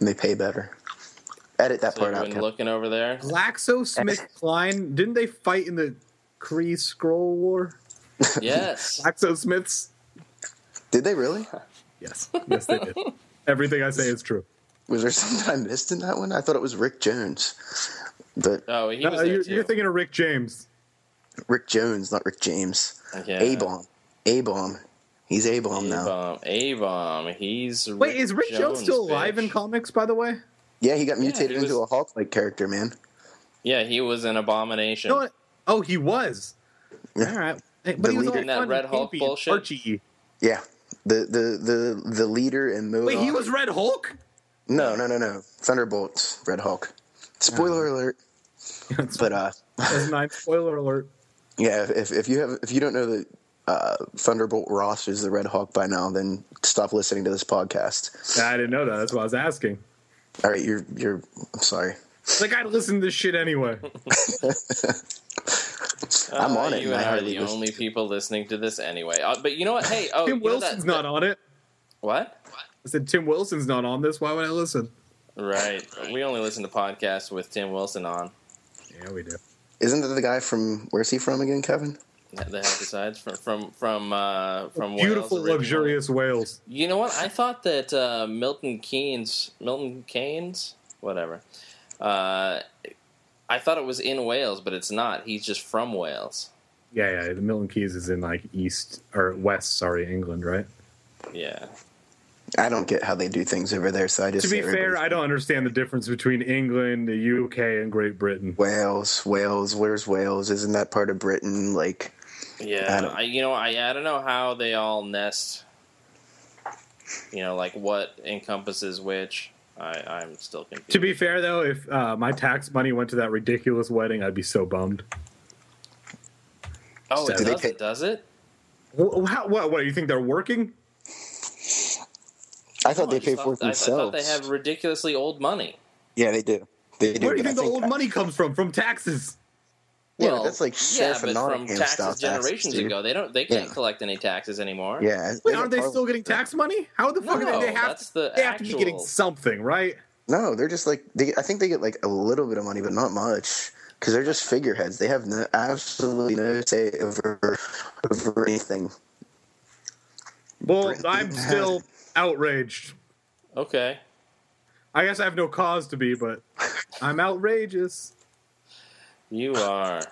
They pay better. Edit that part out. I've been looking over there. GlaxoSmithKline. Didn't they fight in the Kree-Skrull War? Yes. GlaxoSmiths. Did they really? Yes. Yes, they did. Everything I say is true. Was there something I missed in that one? I thought it was Rick Jones. But you're thinking of Rick James. Rick Jones, not Rick James. Yeah. A-bomb. He's A-bomb now. He's Rick. Wait, is Rick Jones still alive in comics, by the way? Yeah, he got mutated into a Hulk-like character, man. Yeah, he was an abomination. No, oh, he was? Yeah. All right. But the he was leader. All in that Red Hulk bullshit? Archie. Yeah. The leader and Modok. Wait, he was Red Hulk? No. Thunderbolts, Red Hulk. Spoiler alert. But spoiler alert. Yeah, if you don't know that Thunderbolt Ross is the Red Hulk by now, then stop listening to this podcast. I didn't know that. That's why I was asking. All right, you're. I'm sorry. Like I listen to this shit anyway. I'm on it. You and I are the only people listening to this anyway. But you know what? Hey, Tim Wilson's not on it. What? I said Tim Wilson's not on this. Why would I listen? Right. We only listen to podcasts with Tim Wilson on. Yeah, we do. Isn't that the guy from? Where's he from again, Kevin? The heck decides from beautiful Wales, luxurious Wales. You know what? I thought that Milton Keynes, whatever. I thought it was in Wales, but it's not. He's just from Wales. Yeah. The Milton Keynes is in like west, England, right? Yeah. I don't get how they do things over there. So I just. To be fair, I don't understand the difference between England, the UK, and Great Britain. Wales. Where's Wales? Isn't that part of Britain? Like, yeah, I don't know how they all nest. You know, like what encompasses which. I'm still confused. To be fair, though, if my tax money went to that ridiculous wedding, I'd be so bummed. Oh, so does it? What? You think they're working? I thought they paid for it themselves. I thought they have ridiculously old money. Yeah, they do. Where do you think the old money comes from? From taxes. Well, yeah, that's like Sheriff and Nottingham from taxes generations ago. They can't collect any taxes anymore. Yeah. Wait, aren't they still getting tax money? How the fuck are they? They have to be getting something, right? No, they're just like I think they get like a little bit of money, but not much. Because they're just figureheads. They have absolutely no say over anything. Well, I'm still outraged. Okay. I guess I have no cause to be, but I'm outrageous. You are.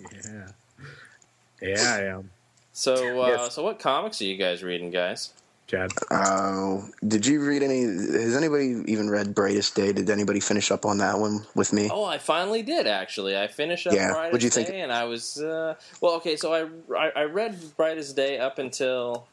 Yeah, I am. So, so what comics are you guys reading, guys? Chad? Did you read any? Has anybody even read Brightest Day? Did anybody finish up on that one with me? Oh, I finally did, actually. I finished up Brightest Day, and I was... so I read Brightest Day up until...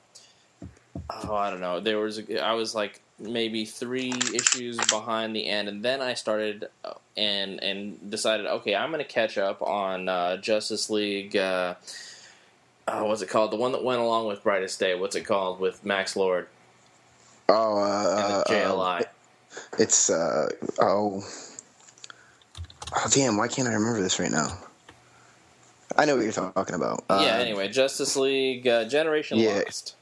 Oh, I don't know. I was like maybe 3 issues behind the end, and then I started and decided, okay, I'm going to catch up on Justice League. What's it called? The one that went along with Brightest Day. What's it called with Max Lord? Oh, and the JLI. It's damn! Why can't I remember this right now? I know what you're talking about. Anyway, Justice League Generation Lost.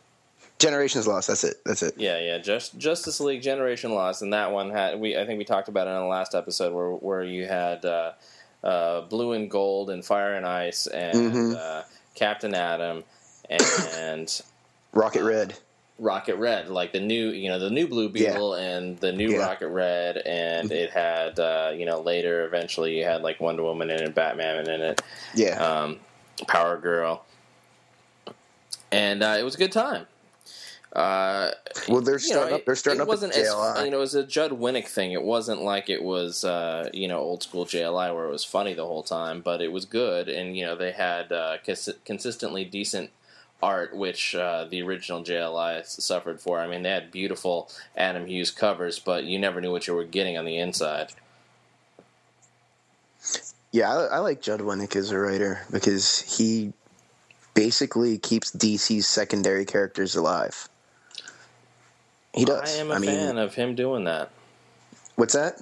Generations Lost, that's it. Yeah, Justice League Generation Lost, and that one had I think we talked about it in the last episode where you had Blue and Gold and Fire and Ice and Captain Atom and Rocket Red, like the new Blue Beetle and the new Rocket Red, and it had later eventually you had like Wonder Woman in it, Batman in it, Power Girl, and it was a good time. They're starting up. It wasn't as it was a Judd Winnick thing. It wasn't like it was old school JLI where it was funny the whole time, but it was good. And they had consistently decent art, which the original JLI suffered for. I mean, they had beautiful Adam Hughes covers, but you never knew what you were getting on the inside. Yeah, I like Judd Winnick as a writer because he basically keeps DC's secondary characters alive. He does. I am a fan of him doing that. What's that?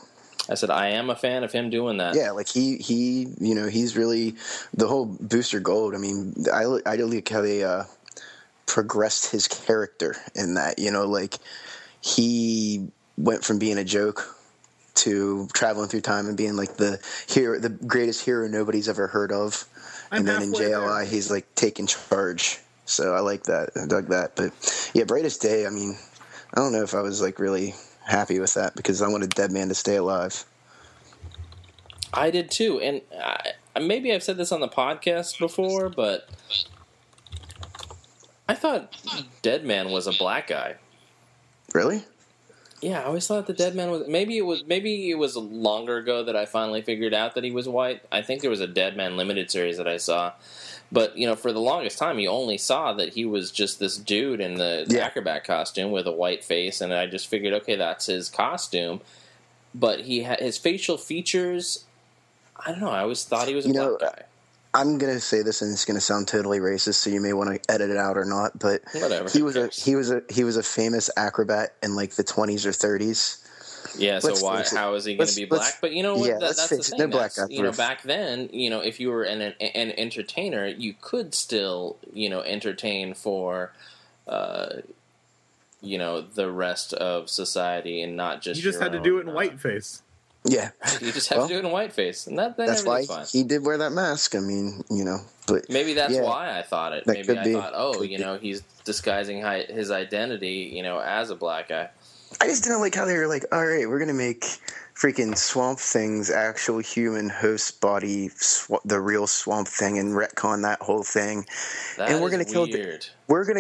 I said I am a fan of him doing that. Yeah, like he he's really the whole Booster Gold. I mean, I like how they progressed his character in that. Like he went from being a joke to traveling through time and being like the hero, the greatest hero nobody's ever heard of. And then in JLI, he's like taking charge. So I like that. I dug that. But yeah, Brightest Day. I mean, I don't know if I was like really happy with that because I wanted Dead Man to stay alive. I did too, and maybe I've said this on the podcast before, but I thought Dead Man was a black guy. Really? Yeah, I always thought the Dead Man was... Maybe it was longer ago that I finally figured out that he was white. I think there was a Dead Man Limited series that I saw. But, you know, for the longest time, you only saw that he was just this dude in the acrobat costume with a white face, and I just figured, okay, that's his costume. But he his facial features... I don't know, I always thought he was a black guy. I'm going to say this, and it's going to sound totally racist, so you may want to edit it out or not, but whatever. he was a famous acrobat in, like, the 20s or 30s. Yeah, so how is he going to be black? But, you know, what? Yeah, that's the thing. Black guys, back then, you know, if you were an entertainer, you could still, you know, entertain for, you know, the rest of society and not just You just had to do it in whiteface. Yeah. You just have to do it in whiteface. And that's why he did wear that mask. I mean, you know. But maybe that's why I thought it. Maybe I thought he's disguising his identity, you know, as a black guy. I just didn't like how they were like, all right, we're going to make freaking Swamp Thing's actual human host body, the real Swamp Thing, and retcon that whole thing. And we're going to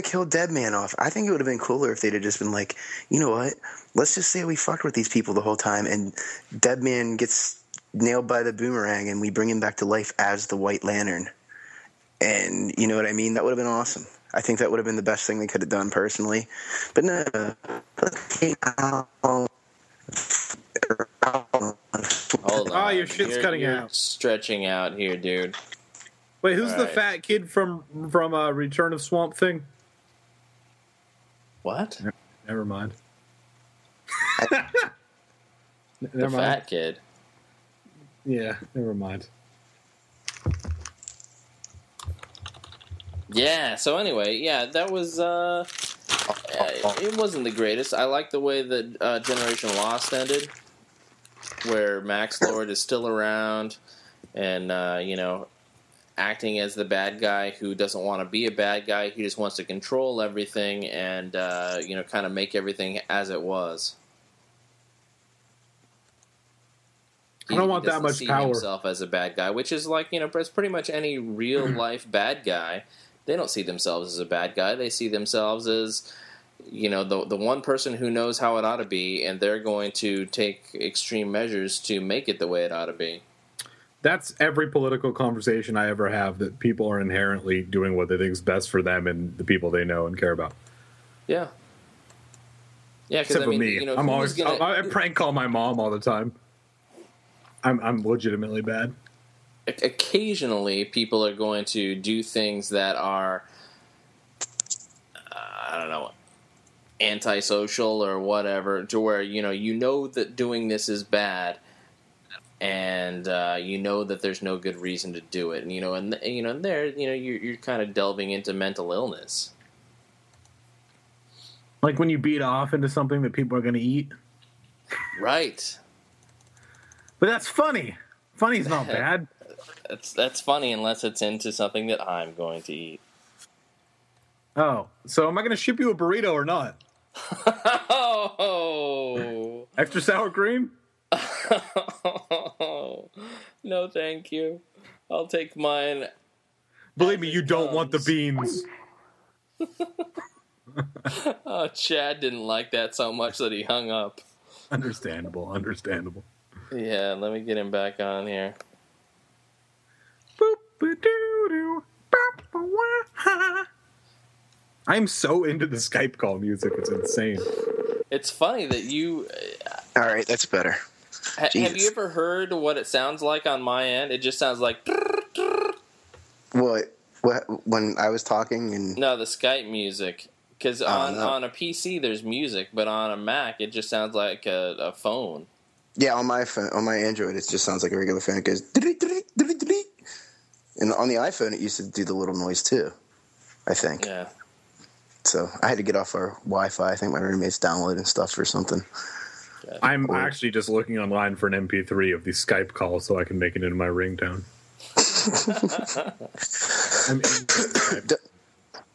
kill Dead Man off. I think it would have been cooler if they'd have just been like, you know what? Let's just say we fucked with these people the whole time, and Dead Man gets nailed by the boomerang, and we bring him back to life as the White Lantern. And you know what I mean? That would have been awesome. I think that would have been the best thing they could have done personally. But no, hold on. Oh, your shit's cutting out. Stretching out here, dude. Wait, who's the fat kid from Return of Swamp Thing? What? Never mind. Fat kid. Yeah, never mind. Yeah, so anyway, that was, it wasn't the greatest. I like the way that Generation Lost ended, where Max Lord is still around and, you know, acting as the bad guy who doesn't want to be a bad guy. He just wants to control everything and, you know, kind of make everything as it was. I don't want that much power. He doesn't see himself as a bad guy, which is like, you know, it's pretty much any real-life bad guy. They don't see themselves as a bad guy. They see themselves as, you know, the one person who knows how it ought to be, and they're going to take extreme measures to make it the way it ought to be. That's every political conversation I ever have, that people are inherently doing what they think is best for them and the people they know and care about. Yeah. Yeah, because I mean, me. You know, I'm always I prank call my mom all the time. I'm legitimately bad. Occasionally, people are going to do things that are, I don't know, antisocial or whatever, to where, you know that doing this is bad, and you know that there's no good reason to do it, and you're kind of delving into mental illness. Like when you beat off into something that people are going to eat? Right. But that's funny. Funny's not bad. That's funny unless it's into something that I'm going to eat. Oh, so am I going to ship you a burrito or not? Oh. Extra sour cream? No, thank you. I'll take mine. Believe me, you don't want the beans. Oh, Chad didn't like that so much that he hung up. Understandable. Yeah, let me get him back on here. I'm so into the Skype call music. It's insane. It's funny that you... All right, that's better. Have you ever heard what it sounds like on my end? It just sounds like... What? When I was talking and... No, the Skype music. Because on a PC, there's music, but on a Mac, it just sounds like a phone. Yeah, on my phone, on my Android, it just sounds like a regular phone. It goes... And on the iPhone, it used to do the little noise, too, I think. Yeah. So I had to get off our Wi-Fi. I think my roommate's downloading stuff or something. I'm actually just looking online for an MP3 of the Skype call so I can make it into my ringtone.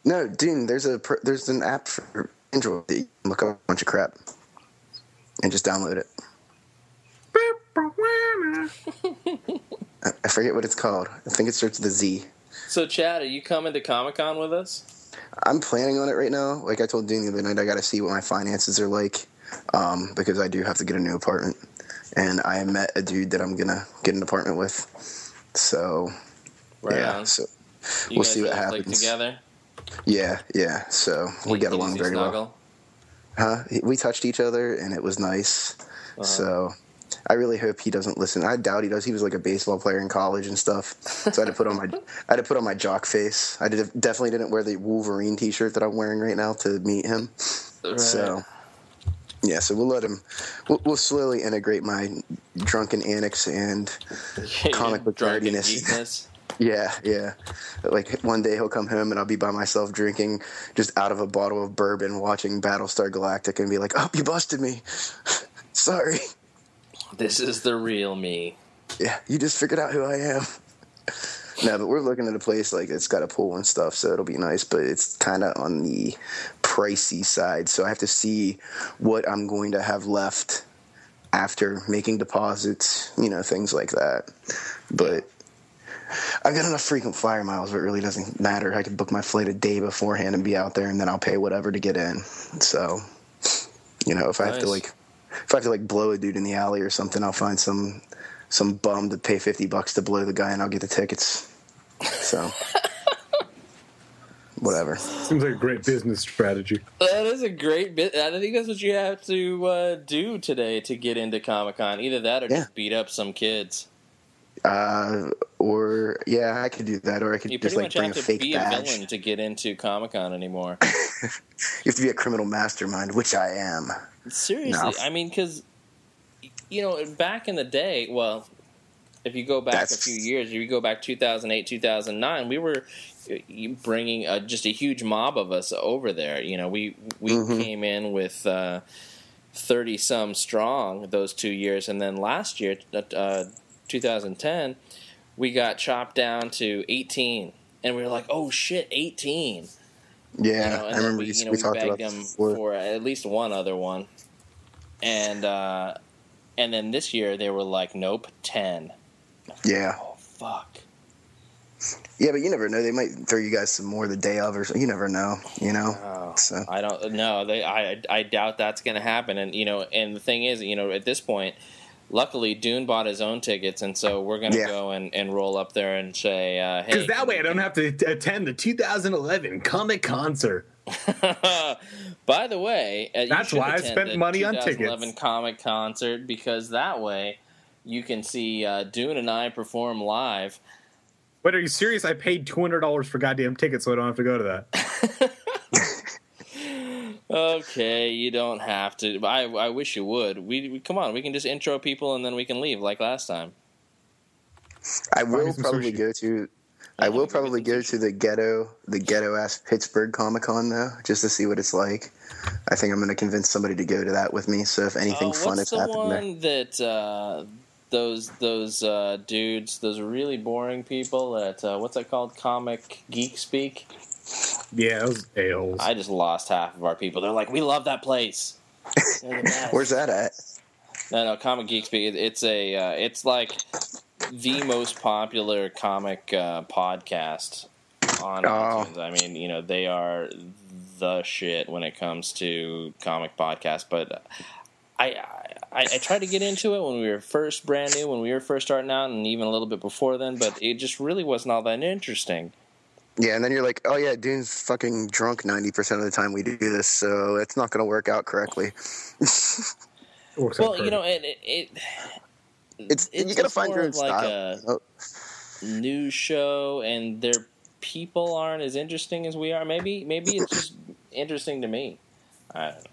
No, Dune, there's an app for Android that you can look up a bunch of crap. and just download it. I forget what it's called. I think it starts with a Z. So, Chad, are you coming to Comic-Con with us? I'm planning on it right now. Like I told Dune the other night, I got to see what my finances are like, because I do have to get a new apartment. And I met a dude that I'm going to get an apartment with. So, right on. So we'll see what happens. Like, together? Yeah. So we got along very well. Huh? We touched each other, and it was nice. Uh-huh. So I really hope he doesn't listen. I doubt he does. He was like a baseball player in college and stuff. So I had to put on my jock face. I definitely didn't wear the Wolverine T-shirt that I'm wearing right now to meet him. Right. So yeah, so we'll let him. We'll slowly integrate my drunken antics and comic book nerdiness. Yeah. Like, one day he'll come home and I'll be by myself drinking just out of a bottle of bourbon, watching Battlestar Galactica, and be like, "Oh, you busted me. Sorry. This is the real me." Yeah, you just figured out who I am. No, but we're looking at a place like it's got a pool and stuff, so it'll be nice, but it's kind of on the pricey side. So I have to see what I'm going to have left after making deposits, things like that. But I've got enough frequent flyer miles, but it really doesn't matter. I can book my flight a day beforehand and be out there, and then I'll pay whatever to get in. So, if I have to blow a dude in the alley or something, I'll find some bum to pay $50 to blow the guy, and I'll get the tickets. So, whatever. Seems like a great business strategy. That is a great business. I think that's what you have to do today to get into Comic-Con. Either that or just beat up some kids. I could do that, or I could just bring a fake badge. You pretty much have to be a villain to get into Comic-Con anymore. You have to be a criminal mastermind, which I am. Seriously, no. I mean, because back in the day, well, if you go back a few years, if you go back 2008, 2009, we were bringing just a huge mob of us over there. We came in with 30 some strong those 2 years, and then last year. 2010, we got chopped down to 18, and we were like, "Oh shit, 18!" Yeah, I remember we talked about them before. For at least one other one, and then this year they were like, "Nope, 10." Yeah. Oh fuck. Yeah, but you never know. They might throw you guys some more the day of, or something. You never know. So I don't know. I doubt that's going to happen. And and the thing is, at this point. Luckily, Dune bought his own tickets, and so we're going to go and roll up there and say, hey. Because that way I don't have to attend the 2011 Comic Concert. By the way, that's why I spent money on tickets. 2011 Comic Concert, because that way you can see Dune and I perform live. Wait, are you serious? I paid $200 for goddamn tickets, so I don't have to go to that. Okay, you don't have to. I wish you would. We come on. We can just intro people and then we can leave like last time. I will probably go to the ghetto ass Pittsburgh Comic Con though, just to see what it's like. I think I'm going to convince somebody to go to that with me. So if anything fun has happened there. What's the one that those dudes, those really boring people at what's that called? Comic Geek Speak. Yeah, those ales. I just lost half of our people. They're like, "We love that place." Where's that at? No, Comic Geek Speak. It's a, it's like the most popular comic podcast on iTunes. I mean, they are the shit when it comes to comic podcasts. But I tried to get into it when we were first brand new, when we were first starting out, and even a little bit before then. But it just really wasn't all that interesting. Yeah, and then you're like, "Oh yeah, Dune's fucking drunk 90% of the time we do this, so it's not going to work out correctly." Well, it's you got to find your own style. News show, and their people aren't as interesting as we are. Maybe it's just interesting to me. I don't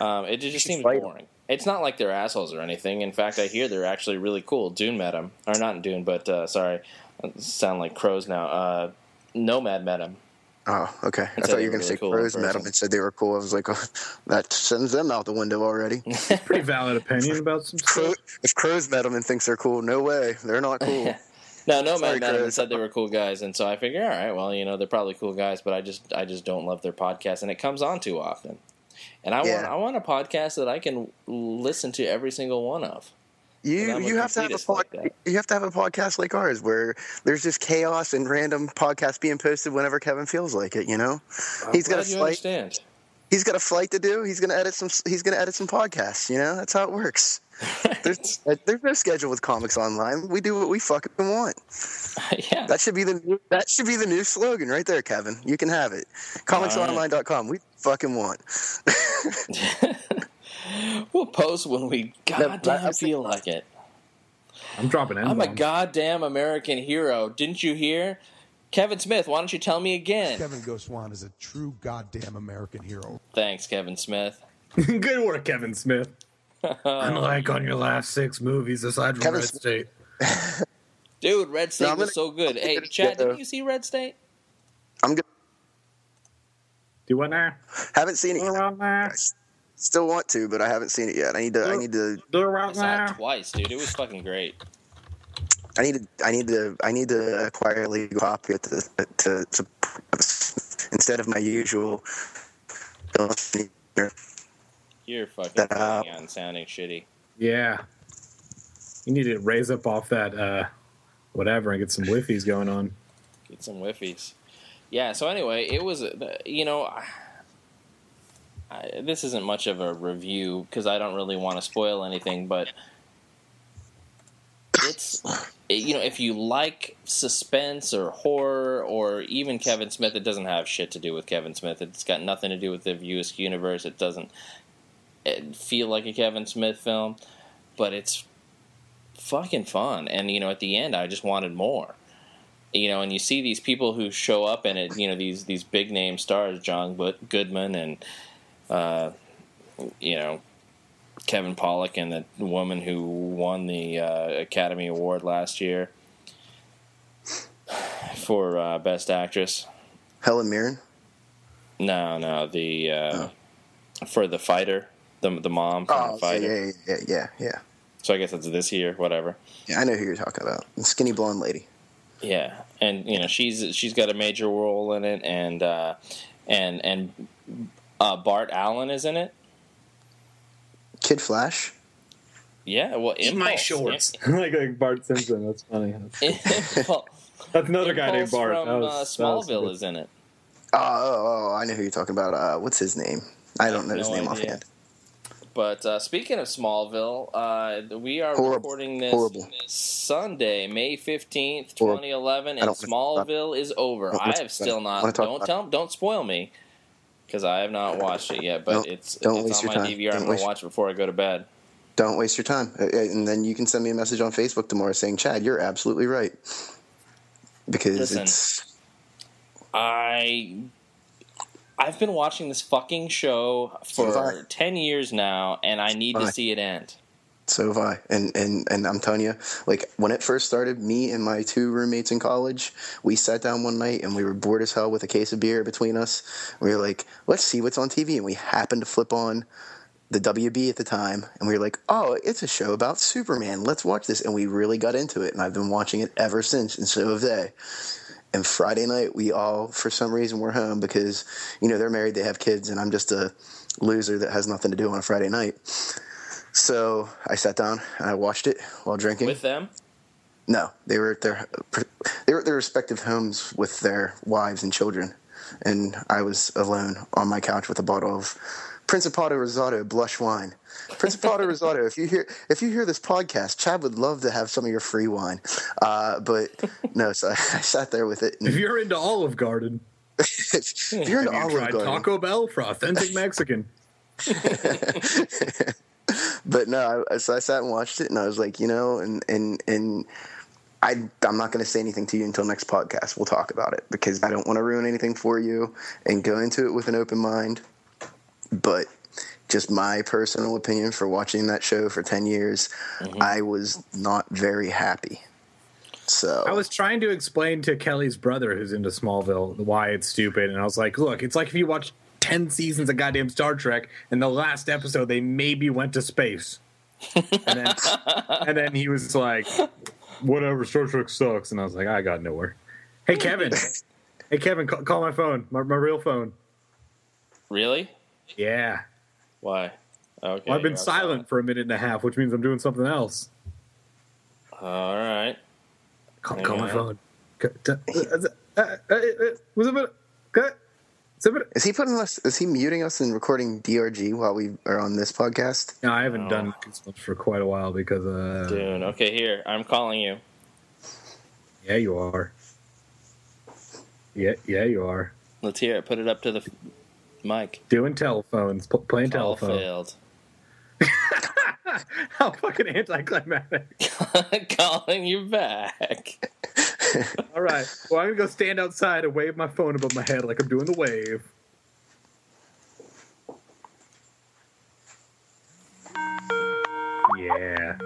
know. It just seems boring. It's not like they're assholes or anything. In fact, I hear they're actually really cool. Dune met them, or not Dune, but sorry, I sound like crows now. Nomad met him. Oh, okay. I thought you were going to say crows met him and said they were cool. I was like, "Oh, that sends them out the window already." Pretty valid opinion about some stuff. If crows met him and thinks they're cool, no way. They're not cool. No, Nomad met him and said they were cool guys. And so I figure, all right, well, they're probably cool guys, but I just don't love their podcast. And it comes on too often. and I want a podcast that I can listen to every single one of. You have to have a podcast like ours where there's just chaos and random podcasts being posted whenever Kevin feels like it. You know, he's got a flight to do. He's going to edit some podcasts. You know, that's how it works. There's no schedule with Comics Online. We do what we fucking want. Yeah. That should be the new slogan right there, Kevin. You can have it. ComicsOnline.com. We fucking want. We'll post when we goddamn feel like it. I'm dropping in. I'm a goddamn American hero. Didn't you hear? Kevin Smith, why don't you tell me again? Kevin Goswan is a true goddamn American hero. Thanks, Kevin Smith. Good work, Kevin Smith. Unlike on your last 6 movies aside from Red State. Dude, Red State was so good. Hey, Chad, didn't you see Red State? I'm good. Do what now? Haven't seen it yet. Still want to, but I haven't seen it yet. I need to do it right now. I saw it twice, dude. It was fucking great. I need to acquire a legal copy to instead of my usual. You're fucking on sounding shitty. Yeah, you need to raise up off that whatever and get some whiffies going on. Get some whiffies. Yeah. So anyway, it was this isn't much of a review because I don't really want to spoil anything, but it's if you like suspense or horror or even Kevin Smith, it doesn't have shit to do with Kevin Smith. It's got nothing to do with the VLC universe. It doesn't feel like a Kevin Smith film, but it's fucking fun. And, at the end, I just wanted more. And you see these people who show up and it, these big name stars, John Goodman and, Kevin Pollak and the woman who won the Academy Award last year for Best Actress. Helen Mirren? No, the... For The Fighter, the mom from The Fighter. Yeah. So I guess it's this year, whatever. Yeah, I know who you're talking about. The skinny blonde lady. Yeah, and she's got a major role in it, and Bart Allen is in it. Kid Flash. Yeah, well, Impulse. Eat my shorts. like Bart Simpson. That's funny. That's another guy named Bart. From Smallville is in it. Oh, I know who you're talking about. What's his name? I don't know his name offhand. But speaking of Smallville, we are recording this Sunday, May 15th, 2011, and Smallville is over. I have still not. Don't spoil me, because I have not watched it yet. But it's on my DVR. I'm going to watch it before I go to bed. Don't waste your time. And then you can send me a message on Facebook tomorrow saying, Chad, you're absolutely right. Because I've been watching this fucking show for 10 years now, and I need to see it end. So have I. And I'm telling you, when it first started, me and my 2 roommates in college, we sat down one night, and we were bored as hell with a case of beer between us. We were like, let's see what's on TV. And we happened to flip on the WB at the time, and we were like, oh, it's a show about Superman. Let's watch this. And we really got into it, and I've been watching it ever since, and so have they. And Friday night, we all, for some reason, were home because, they're married, they have kids, and I'm just a loser that has nothing to do on a Friday night. So I sat down and I watched it while drinking. With them? No, they were at their respective homes with their wives and children, and I was alone on my couch with a bottle of Principato Rosado blush wine. Principato Rosado. If you hear this podcast, Chad would love to have some of your free wine. But no, so I sat there with it. If you're into Olive Garden, Taco Bell for authentic Mexican. But no, so I sat and watched it, and I was like, I'm not going to say anything to you until next podcast. We'll talk about it because I don't want to ruin anything for you, and go into it with an open mind. But just my personal opinion for watching that show for 10 years, I was not very happy. So I was trying to explain to Kelly's brother, who's into Smallville, why it's stupid. And I was like, look, it's like if you watch 10 seasons of goddamn Star Trek, and the last episode, they maybe went to space. And then he was like, whatever, Star Trek sucks. And I was like, I got nowhere. Hey, Kevin, call my phone, my real phone. Really? Yeah. Why? Okay. Well, I've been silent for a minute and a half, which means I'm doing something else. All right. Call my phone. Is he muting us and recording DRG while we are on this podcast? No, I haven't done this much for quite a while because Dune. Okay, here. I'm calling you. Yeah, you are. Yeah, you are. Let's hear it. Put it up to the mic. Doing telephones. Playing telephone. Failed. How fucking anticlimactic. Calling you back. All right. Well, I'm going to go stand outside and wave my phone above my head like I'm doing the wave. Yeah.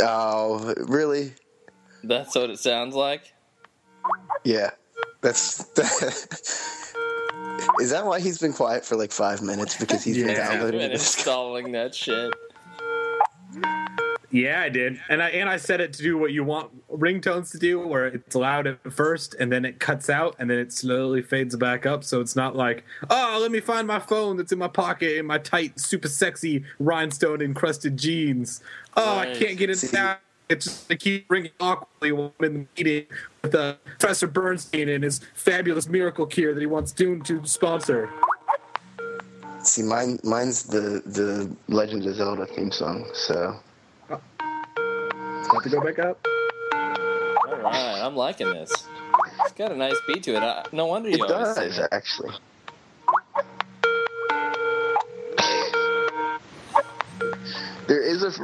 Oh, really? That's what it sounds like? Yeah. That's... Is that why he's been quiet for like 5 minutes? Because he's been installing that shit. Yeah, I did, and I set it to do what you want ringtones to do, where it's loud at first, and then it cuts out, and then it slowly fades back up. So it's not like, oh, let me find my phone that's in my pocket in my tight, super sexy rhinestone encrusted jeans. Oh, right. I can't get it down. It's just to keep ringing awkwardly while I'm in the meeting with Professor Bernstein and his fabulous miracle cure that he wants Dune to sponsor. See, mine's the Legend of Zelda theme song, so... Have to go back up. All right, I'm liking this. It's got a nice beat to it. No wonder you always sing it. It does, actually.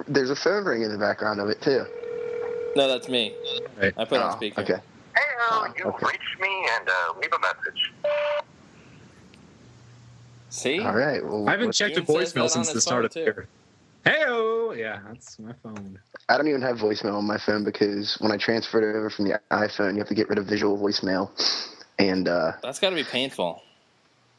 There's a phone ring in the background of it too. No, that's me. Right. I put on speaker. Okay. Hey, you reached me and leave a message. See? All right. Well, I haven't checked the voicemail since the start of the year. Hey-o! Yeah, that's my phone. I don't even have voicemail on my phone because when I transferred it over from the iPhone, you have to get rid of visual voicemail, and that's got to be painful.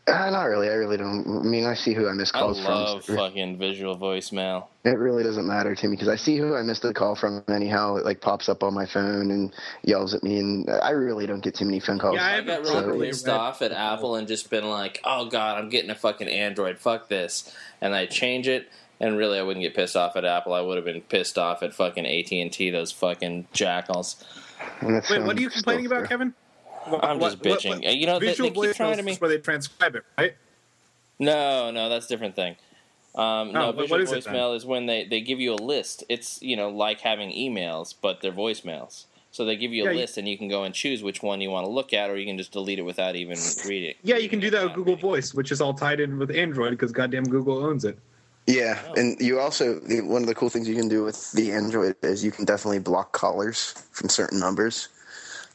Not really. I really don't. I mean, I see who I missed calls from. I love fucking visual voicemail. It really doesn't matter to me because I see who I missed a call from anyhow. It like pops up on my phone and yells at me, and I really don't get too many phone calls. Yeah, I got really pissed off at Apple and just been like, oh god, I'm getting a fucking Android. Fuck this, and I change it. And really, I wouldn't get pissed off at Apple. I would have been pissed off at fucking AT&T, those fucking jackals. Wait, what are you complaining about, Kevin? I'm just bitching. What? You know, they keep trying to me. Where they transcribe it, right? No, that's a different thing. Visual voicemail is when they give you a list. It's, you know, like having emails, but they're voicemails. So they give you a list, and you can go and choose which one you want to look at, or you can just delete it without even reading it. Yeah, you can do that with Google Voice, which is all tied in with Android, because goddamn Google owns it. Yeah, and you also – one of the cool things you can do with the Android is you can definitely block callers from certain numbers.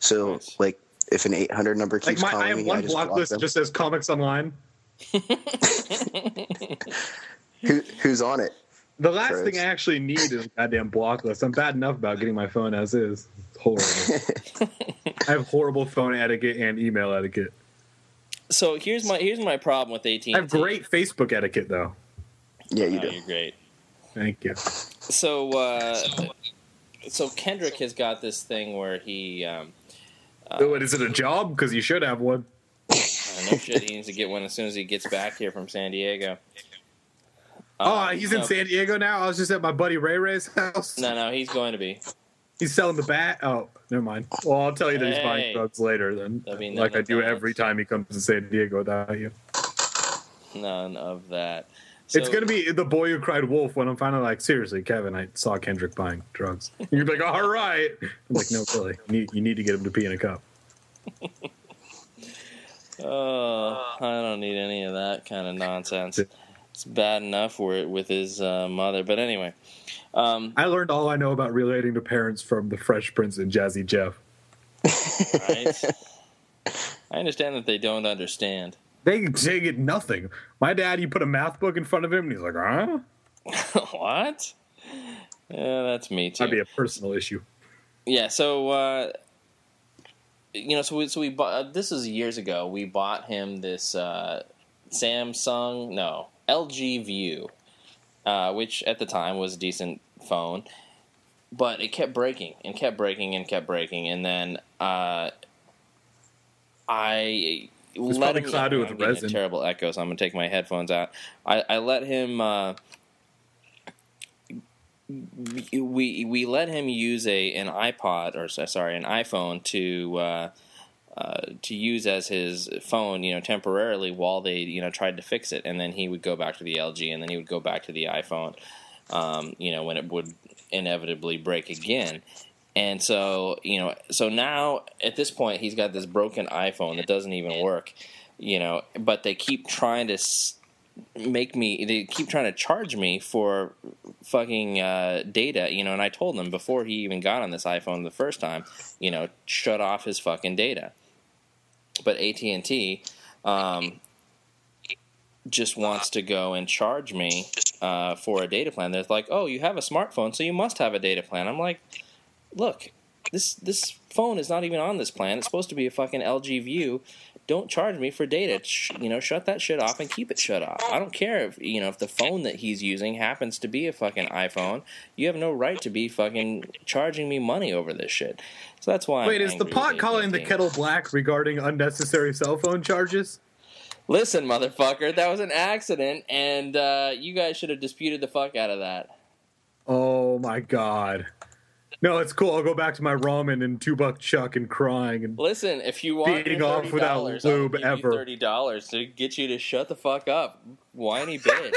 So, nice. Like, if an 800 number keeps calling me, I have one block list that just says Comics Online. Who's on it? The last thing I actually need is a goddamn block list. I'm bad enough about getting my phone as is. It's horrible. I have horrible phone etiquette and email etiquette. So here's my problem with AT&T. I have great Facebook etiquette, though. Yeah, you do. You're great. Thank you. So Kendrick has got this thing where he... is it a job? Because you should have one. No shit. He needs to get one as soon as he gets back here from San Diego. He's in San Diego now? I was just at my buddy Ray Ray's house. No, he's going to be. He's selling the bat? Oh, never mind. Well, I'll tell you that he's buying drugs later then. I mean, like I do every time he comes to San Diego without you. None of that. So, it's going to be The Boy Who Cried Wolf when I'm finally like, seriously, Kevin, I saw Kendrick buying drugs. And you're like, all right. I'm like, no, really. You need to get him to pee in a cup. Oh, I don't need any of that kind of nonsense. It's bad enough with his mother. But anyway. I learned all I know about relating to parents from The Fresh Prince and Jazzy Jeff. Right. I understand that they don't understand. They get nothing. My dad, you put a math book in front of him, and he's like, huh? What? Yeah, that's me, too. That'd be a personal issue. Yeah, so we bought, this was years ago, we bought him this LG View, which at the time was a decent phone, but it kept breaking, and kept breaking, and kept breaking, and then I let him. I'm getting terrible echo, so I'm gonna take my headphones out. I let him. We let him use an iPhone to use as his phone, temporarily while they tried to fix it, and then he would go back to the LG, and then he would go back to the iPhone, when it would inevitably break again. And so, now at this point, he's got this broken iPhone that doesn't even work, but they keep trying to charge me for fucking data, and I told them before he even got on this iPhone the first time, shut off his fucking data. But AT&T just wants to go and charge me for a data plan. They're like, oh, you have a smartphone, so you must have a data plan. I'm like, look, this phone is not even on this plan. It's supposed to be a fucking LG View. Don't charge me for data. Shut that shit off and keep it shut off. I don't care if, if the phone that he's using happens to be a fucking iPhone. You have no right to be fucking charging me money over this shit. So that's why Wait, is the pot calling the kettle black regarding unnecessary cell phone charges? Listen, motherfucker, that was an accident, and you guys should have disputed the fuck out of that. Oh, my God. No, it's cool. I'll go back to my ramen and $2 Chuck and crying and listen. If you want beating off without lube, I'll give you $30 to get you to shut the fuck up, whiny bitch.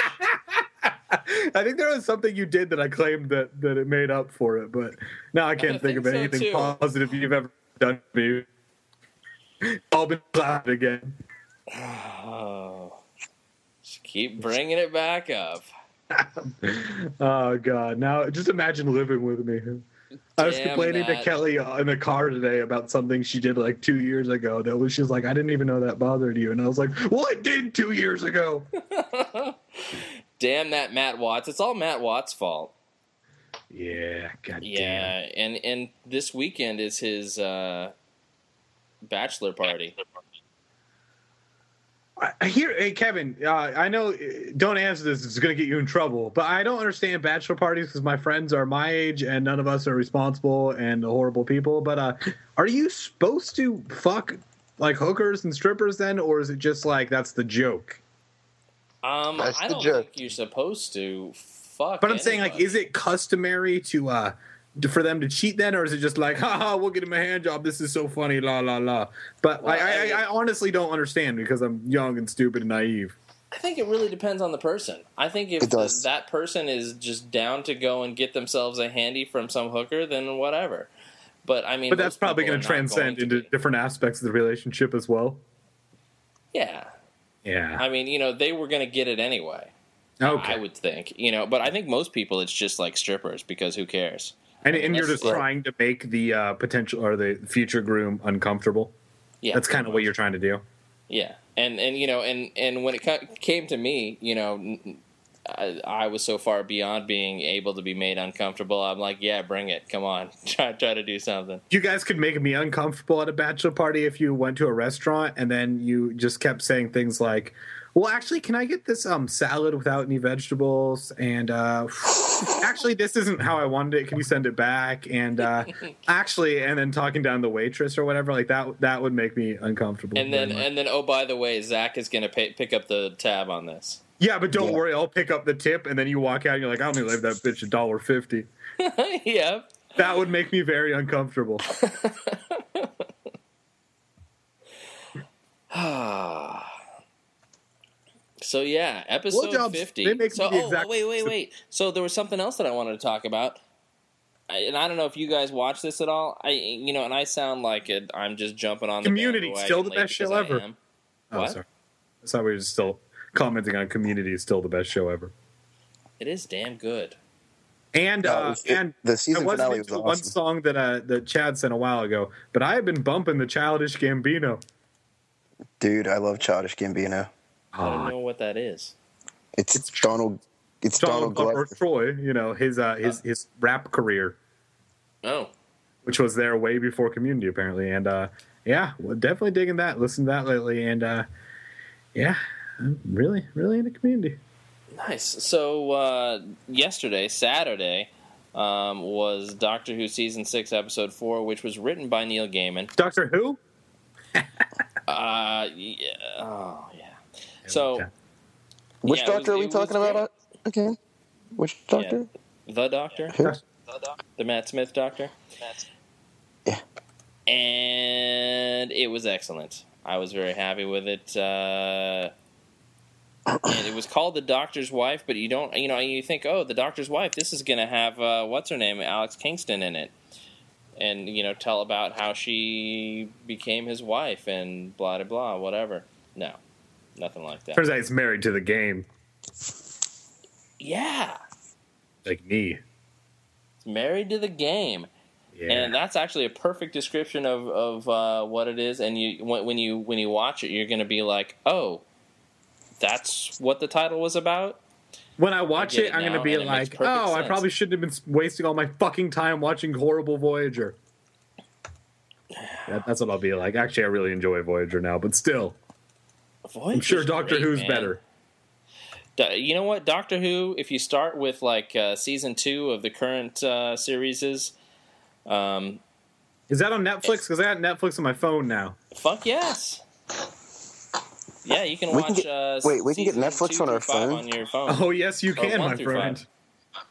I think there was something you did that I claimed that it made up for it, but now I can't think of anything positive you've ever done to me. I'll be loud again. Oh, just keep bringing it back up. Oh God! Now just imagine living with me. I was complaining to Kelly in the car today about something she did like 2 years ago. That was, she was like, I didn't even know that bothered you. And I was like, well, it did 2 years ago. Damn that Matt Watts. It's all Matt Watts' fault. Yeah, goddamn. Yeah, and this weekend is his bachelor party. I hear, hey, Kevin, I know, don't answer this, it's going to get you in trouble, but I don't understand bachelor parties because my friends are my age and none of us are responsible and horrible people, but are you supposed to fuck, like, hookers and strippers then, or is it just, like, that's the joke? I don't think you're supposed to fuck But I'm anybody. Saying, like, is it customary for them to cheat then, or is it just like, haha, we'll get him a hand job, this is so funny, la la la? But well, I honestly don't understand because I'm young and stupid and naive. I think it really depends on the person. I think if that person is just down to go and get themselves a handy from some hooker, then whatever. But I mean, but that's probably going to transcend into different aspects of the relationship as well. Yeah. I mean, they were going to get it anyway. Okay. I would think, but I think most people it's just like strippers because who cares? And you're just trying to make the potential or the future groom uncomfortable. Yeah, that's kind of what you're trying to do. Yeah, and when it came to me, I was so far beyond being able to be made uncomfortable. I'm like, yeah, bring it, come on, try to do something. You guys could make me uncomfortable at a bachelor party if you went to a restaurant and then you just kept saying things like, well, actually, can I get this salad without any vegetables? And actually, this isn't how I wanted it. Can you send it back? And actually, and then talking down the waitress or whatever like that would make me uncomfortable. And then, oh, by the way, Zach is going to pick up the tab on this. Yeah, but don't worry, I'll pick up the tip. And then you walk out and you're like, I'm going to leave that bitch $1.50. Yeah, that would make me very uncomfortable. Ah. So yeah, episode 50. So wait. So there was something else that I wanted to talk about, and I don't know if you guys watch this at all. And I sound like it. I'm just jumping on Community. The still the best show ever. Oh, what? Sorry. I thought we were still commenting on Community. Is still the best show ever. It is damn good. And the season finale was awesome. One song that Chad sent a while ago, but I have been bumping the Childish Gambino. Dude, I love Childish Gambino. I don't know what that is. It's Donald. It's Donald or Troy. His rap career. Oh, which was there way before Community, apparently. And we're definitely digging that. Listen to that lately, and I'm really, really into Community. Nice. So yesterday, Saturday, was Doctor Who season 6, episode 4, which was written by Neil Gaiman. Doctor Who. Yeah. Oh, yeah. So, yeah, which doctor are we talking about again? Which doctor? Yeah. The doctor. Who? The doctor. The Matt Smith doctor. Yeah. And it was excellent. I was very happy with it. And it was called The Doctor's Wife, but you think, oh, The Doctor's Wife, this is going to have, what's her name, Alex Kingston in it. And, tell about how she became his wife and blah, blah, blah, whatever. No, nothing like that. Turns out he's married to the game. Yeah. Like me. He's married to the game. Yeah. And that's actually a perfect description of what it is. And when you watch it, you're going to be like, oh, that's what the title was about. When I watch it, I'm going to be like, oh, sense. I probably shouldn't have been wasting all my fucking time watching horrible Voyager. That's what I'll be like. Actually, I really enjoy Voyager now, but still. Voyager's I'm sure Doctor great, Who's man. Better. You know what? Doctor Who, if you start with, like, season 2 of the current series, is that on Netflix? Because I got Netflix on my phone now. Fuck yes. Yeah, you can watch. We can get Netflix on our phone. On your phone. Oh yes, you can, my friend. 5.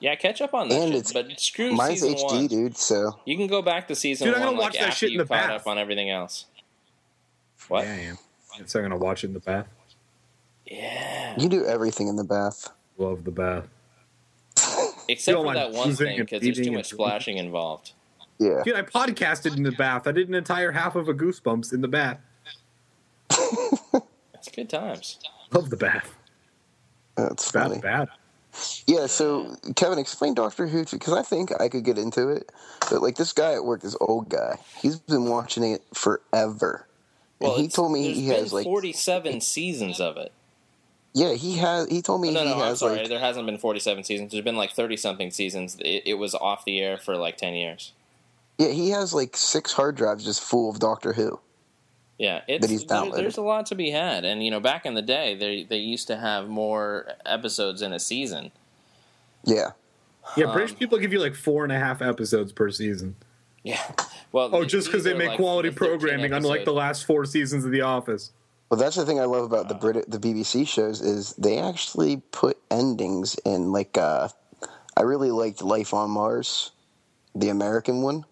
Yeah, catch up on that. And but screw mine's season HD, one. Dude. So you can go back to season one. I'm gonna watch that shit in the bath. Up on everything else. What? Yeah, I am. So I'm gonna watch it in the bath. Yeah. You do everything in the bath. Love the bath. Except for that one thing, because there's too much splashing involved. Yeah. Dude, I podcasted in the bath. I did an entire half of a Goosebumps in the bath. That's good times. Love the bath. That's funny. Bad. Yeah, so, Kevin, explain Doctor Who, because I think I could get into it. But, like, this guy at work, this old guy, he's been watching it forever. Well, and he told me he has, like, 47 seasons of it. Yeah, he has. He told me he has. I'm sorry, there hasn't been 47 seasons. There's been like 30-something seasons. It was off the air for like 10 years. Yeah, he has like 6 hard drives just full of Doctor Who. Yeah, there's a lot to be had, and back in the day, they used to have more episodes in a season. Yeah, British people give you like 4.5 episodes per season. Yeah, well, just because they make like quality programming, unlike the last 4 seasons of The Office. Well, that's the thing I love about the BBC shows is they actually put endings in. Like, I really liked Life on Mars, the American one,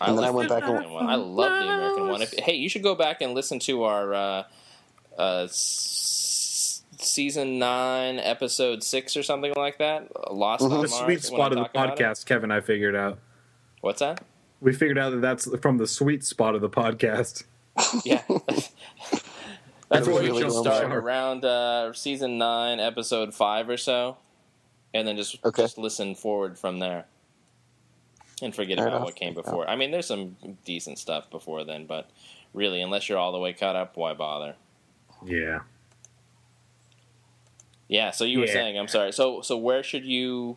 and then I went back and I love the American one. Hey, you should go back and listen to our season 9, episode 6, or something like that. Lost on Mars. The sweet spot of the podcast, Kevin. I figured out. What's that? We figured out that's from the sweet spot of the podcast. Yeah. That's where we should start around season 9, episode 5 or so, and then just listen forward from there, and forget about what came before. I mean, there's some decent stuff before then, but really, unless you're all the way caught up, why bother? Yeah. Yeah. So you were saying, I'm sorry. So where should you,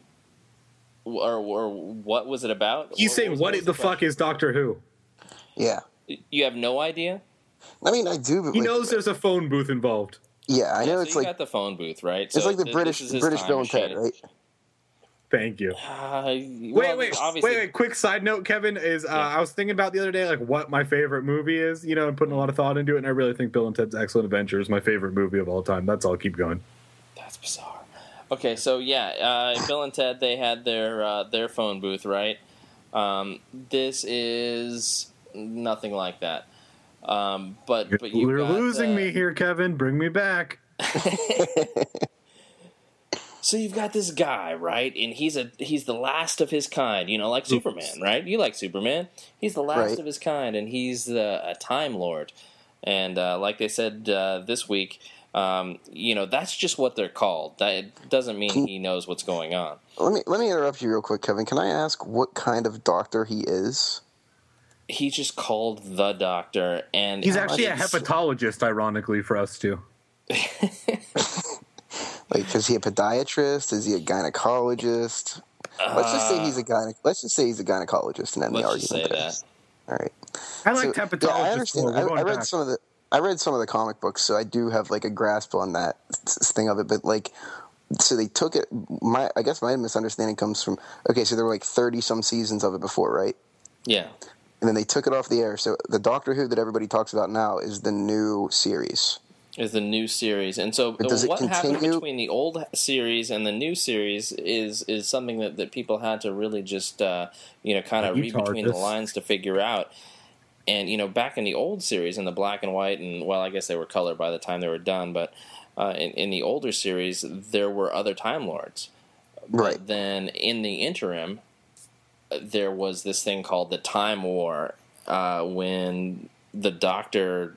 or what was it about? You say what the fuck is Doctor Who? Yeah. You have no idea. I mean, I do. But he knows there's a phone booth involved. Yeah, I know. So it's like got the phone booth, right? So it's like the British Bill and Ted, right? Thank you. Wait! Quick side note, Kevin is. I was thinking about the other day, like what my favorite movie is. And putting a lot of thought into it, and I really think Bill and Ted's Excellent Adventure is my favorite movie of all time. That's all. Keep going. That's bizarre. Okay, so Bill and Ted, they had their phone booth, right? This is nothing like that. But you're losing me here, Kevin. Bring me back. So you've got this guy, right? And he's the last of his kind. Like Superman, right? You like Superman? He's the last of his kind, and he's a Time Lord. And like they said this week, that's just what they're called. That doesn't mean he knows what's going on. Let me interrupt you real quick, Kevin. Can I ask what kind of doctor he is? He's just called the doctor, and he's actually a hepatologist, ironically, for us too. Like, is he a podiatrist? Is he a gynecologist? Let's just say he's a gynecologist, and end the argument. Let's say that. All right. I like hepatologists. Yeah, I understand. I read some of the comic books, so I do have like a grasp on that thing of it. But like, so they took it. I guess my misunderstanding comes from. Okay, so there were like 30 some seasons of it before, right? Yeah. And then they took it off the air. So the Doctor Who that everybody talks about now is the new series. Is the new series. And so what happened between the old series and the new series is something that people had to really just, kind of read between the lines to figure out. And, back in the old series, in the black and white, and, well, I guess they were color by the time they were done, but in the older series, there were other Time Lords. Right. But then in the interim, there was this thing called the Time War, when the Doctor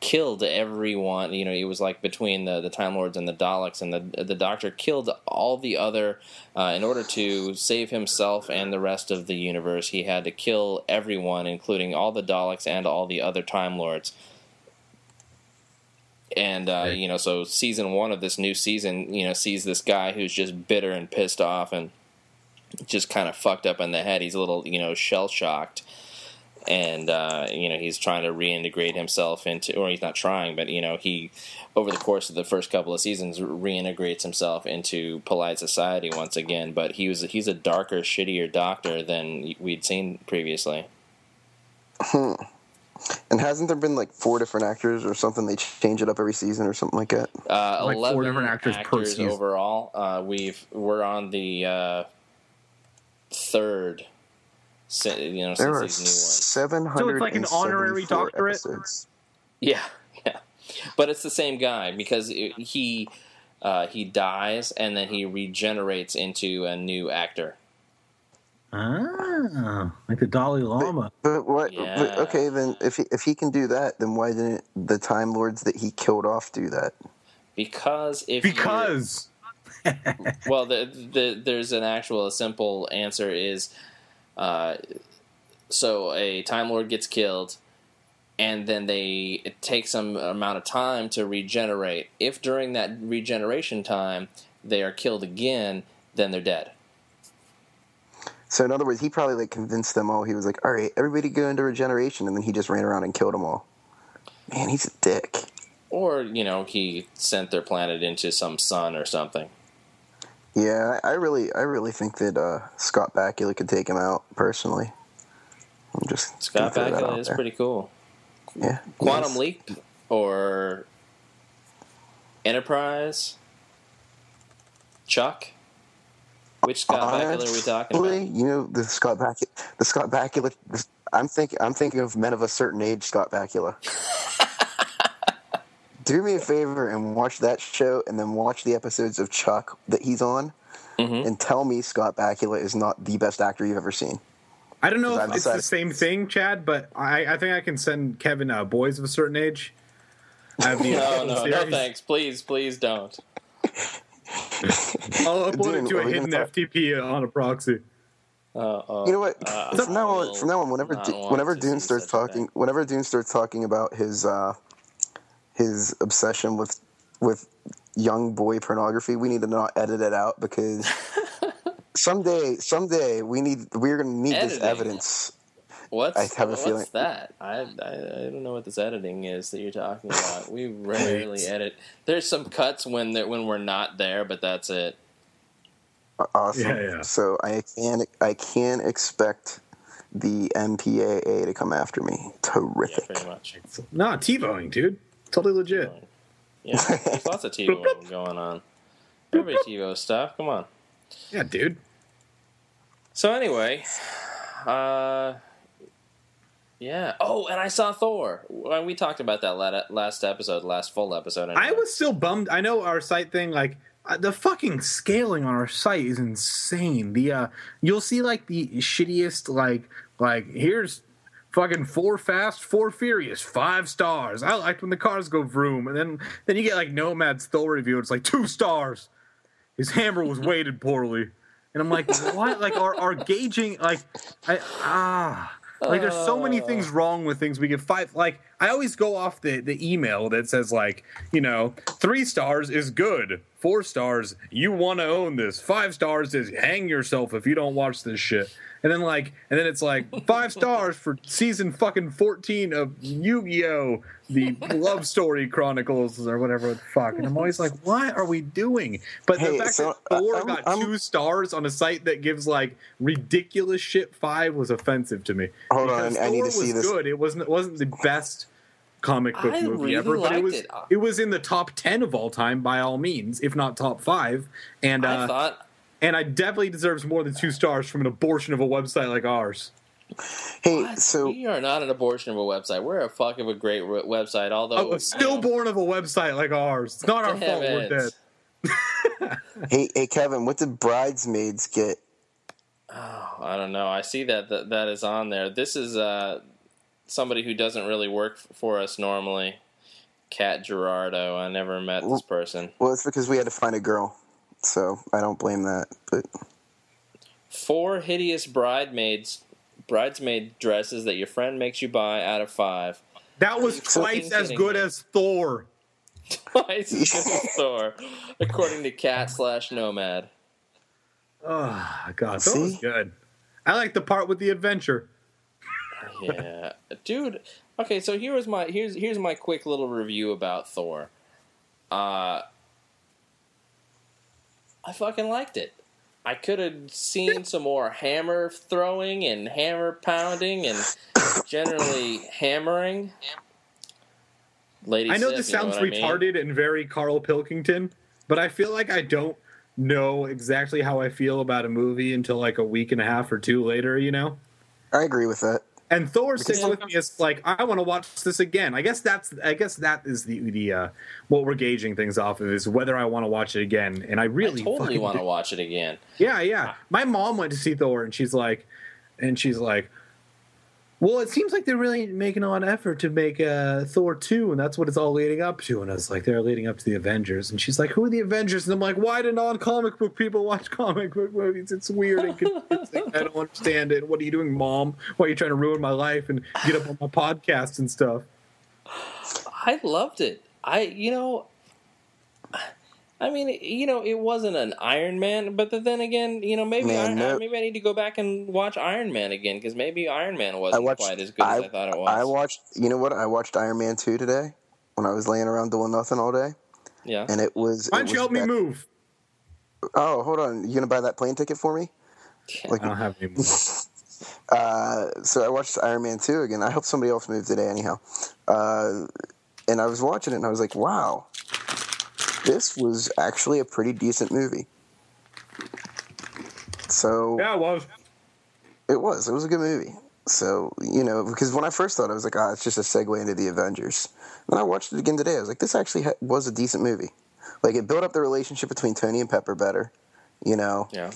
killed everyone. It was like between the Time Lords and the Daleks, and the Doctor killed all the other in order to save himself and the rest of the universe. He had to kill everyone, including all the Daleks and all the other Time Lords. And so season one of this new season, sees this guy who's just bitter and pissed off and just kind of fucked up in the head. He's a little, shell-shocked. And, he's trying to reintegrate himself or he's not trying, but, he, over the course of the first couple of seasons, reintegrates himself into polite society once again. But he's a darker, shittier Doctor than we'd seen previously. And hasn't there been, 4 different actors or something? They change it up every season or something like that? 11 4 different actors per season. Overall. We're on the... third, there are 700. So it's like an honorary doctorate. Episodes. Yeah, but it's the same guy because he dies and then he regenerates into a new actor. Ah, like the Dalai Lama. But what? Yeah. But, okay, then if he can do that, then why didn't the Time Lords that he killed off do that? Because. Well, there's an actual simple answer is, so a Time Lord gets killed, and then it takes some amount of time to regenerate. If during that regeneration time they are killed again, then they're dead. So in other words, he probably convinced them all. He was like, all right, everybody go into regeneration, and then he just ran around and killed them all. Man, he's a dick. Or, he sent their planet into some sun or something. Yeah, I really think that Scott Bakula could take him out personally. Scott Bakula is pretty cool. Yeah. Quantum Leap or Enterprise? Chuck? Which Scott Bakula are we talking about? The Scott Bakula. The Scott Bakula. I'm thinking of Men of a Certain Age. Scott Bakula. Do me a favor and watch that show and then watch the episodes of Chuck that he's on and tell me Scott Bakula is not the best actor you've ever seen. I don't know if it's the same thing, Chad, but I think I can send Kevin Boys of a Certain Age. No, thanks. Please don't. I'll upload it to a hidden FTP on a proxy. You know what? From now on, whenever Dune starts talking about his obsession with young boy pornography, we need to not edit it out because someday we're going to need editing. This evidence. What's that? I don't know what this editing is that you're talking about. We rarely edit. There's some cuts when we're not there, but that's it. Awesome. Yeah. So I can expect the MPAA to come after me. Terrific. Yeah, pretty much. No, TiVoing, dude. Totally legit. Yeah, there's lots of TiVo going on. Every TiVo stuff. Come on. Yeah, dude. So anyway, yeah. Oh, and I saw Thor. We talked about that last full episode. I was still bummed. I know our site thing, the fucking scaling on our site is insane. The you'll see the shittiest here's. Fucking 4 fast, 4 furious, 5 stars. I liked when the cars go vroom. And then you get Nomad's Thor review. It's 2 stars. His hammer was weighted poorly. And I'm like, what? Our gauging, there's so many things wrong with things we get 5. I always go off the email that says, like, you know, 3 stars is good. 4 stars, you want to own this. 5 stars is hang yourself if you don't watch this shit. And then, like, and then it's like 5 stars for season fucking 14 of Yu-Gi-Oh! The Love Story Chronicles or whatever the fuck. And I'm always like, what are we doing? But hey, the fact that Thor got 2 stars on a site that gives like ridiculous shit 5 was offensive to me. Hold on, I need to see this. Good. It wasn't the best comic book movie really ever, but it was in the top 10 of all time by all means, if not top 5. And I definitely deserves more than 2 stars from an abortion of a website like ours. Hey, what? So we are not an abortion of a website. We're a fuck of a great website. Although stillborn of a website like ours, it's not our fault. We're dead. hey, Kevin, what did bridesmaids get? Oh, I don't know. I see that is on there. This is somebody who doesn't really work for us normally. Kat Gerardo. I never met this person. Well, it's because we had to find a girl. So I don't blame that. But 4 hideous bridesmaid dresses that your friend makes you buy out of 5. That was twice as good as Thor. Twice as good as Thor, according to Cat/Nomad. Oh God, that was good. I like the part with the adventure. Yeah, dude. Okay, so here's my quick little review about Thor. I fucking liked it. I could have seen some more hammer throwing and hammer pounding and generally hammering. Lady, I know this sounds retarded and very Carl Pilkington, but I feel like I don't know exactly how I feel about a movie until like a week and a half or 2 later, you know? I agree with that. And Thor sits with me as like, I want to watch this again. I guess that is the what we're gauging things off of is whether I want to watch it again. And I totally want to watch it again. Yeah, yeah. My mom went to see Thor, and she's like, well, it seems like they're really making an effort to make Thor 2, and that's what it's all leading up to. And I was like, they're leading up to the Avengers. And she's like, who are the Avengers? And I'm like, why do non-comic book people watch comic book movies? It's weird. And confusing. I don't understand it. What are you doing, Mom? Why are you trying to ruin my life and get up on my podcast and stuff? I loved it. It wasn't an Iron Man, but then again, you know, maybe I need to go back and watch Iron Man again, because maybe Iron Man wasn't quite as good as I thought it was. I watched Iron Man 2 today when I was laying around doing nothing all day. Yeah. And it was... Why don't you help me move? Oh, hold on. You going to buy that plane ticket for me? Yeah. Like, I don't have any money. So I watched Iron Man 2 again. I hope somebody else moved today anyhow. And I was watching it, and I was like, wow. This was actually a pretty decent movie. So yeah, it was. It was a good movie. So, you know, because when I first thought, I was like, it's just a segue into the Avengers. Then I watched it again today. I was like, this actually was a decent movie. Like, it built up the relationship between Tony and Pepper better. You know, yeah,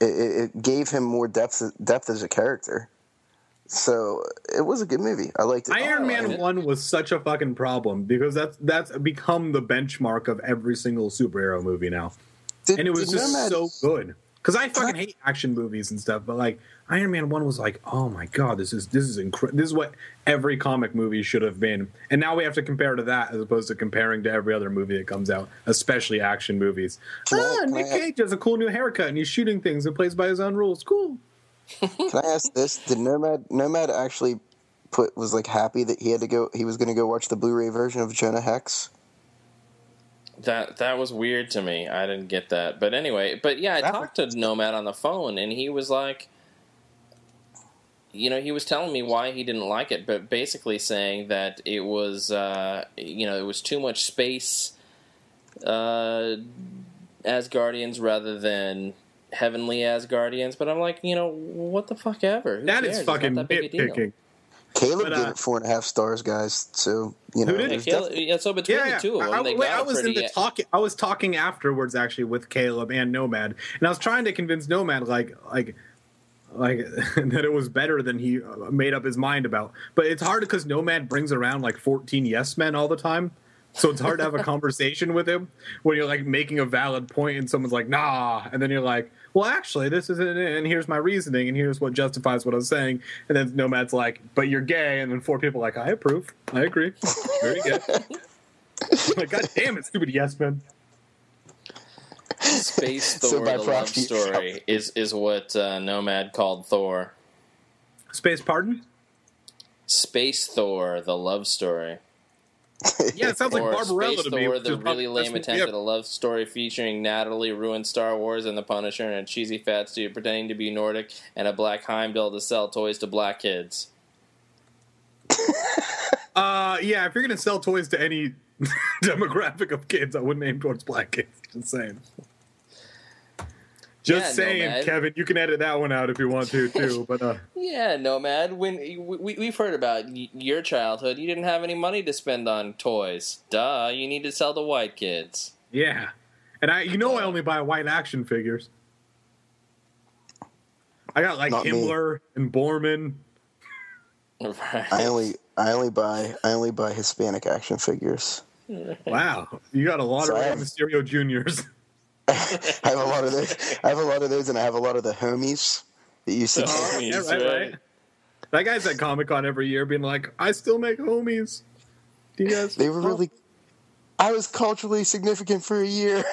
it gave him more depth as a character. So it was a good movie. I liked it. Iron Man 1 was such a fucking problem because that's become the benchmark of every single superhero movie now. And it was just so good. Because I fucking hate action movies and stuff, but like Iron Man 1 was like, oh my God, this is incredible. This is what every comic movie should have been. And now we have to compare to that as opposed to comparing to every other movie that comes out, especially action movies. Nick Cage has a cool new haircut and he's shooting things and plays by his own rules. Cool. Can I ask this? Did Nomad actually was like happy that he had to go? He was going to go watch the Blu-ray version of Jonah Hex. That was weird to me. I didn't get that. But anyway, I talked to Nomad on the phone, and he was like, you know, he was telling me why he didn't like it, but basically saying that it was, it was too much space Asgardians rather than heavenly Asgardians, but I'm like, you know, what the fuck ever. Who that cares? Is fucking nitpicking. Caleb did it 4.5 stars, guys. So you know, so between the two of them, I was talking afterwards actually with Caleb and Nomad, and I was trying to convince Nomad like that it was better than he made up his mind about. But it's hard because Nomad brings around like 14 yes men all the time. So it's hard to have a conversation with him when you're, like, making a valid point and someone's like, nah. And then you're like, well, actually, this isn't it, and here's my reasoning, and here's what justifies what I'm saying. And then Nomad's like, but you're gay. And then four people are like, I approve. I agree. Very good. I'm like, God damn it, stupid yes man. Space Thor, the love story, is what Nomad called Thor. Space pardon? Space Thor, the love story. Yeah, it sounds like Barbarella to me. Or the really lame attempt at a love story featuring Natalie, ruined Star Wars and The Punisher, and a cheesy fat dude pretending to be Nordic, and a black Heimdall to sell toys to black kids. Yeah, if you're going to sell toys to any demographic of kids, I wouldn't aim towards black kids. Just saying. Just saying, Nomad. Kevin, you can edit that one out if you want to, too. But yeah, Nomad, when we've heard about your childhood. You didn't have any money to spend on toys. Duh, you need to sell the white kids. Yeah. And I only buy white action figures. I got, like, Himmler and Borman. Right. I only buy Hispanic action figures. Wow. You got a lot of Mysterio Juniors. I have a lot of those, and I have a lot of the homies that you see. Yeah, right. That guy's at Comic-Con every year being like, I still make homies. Do you guys? They were really... I was culturally significant for a year.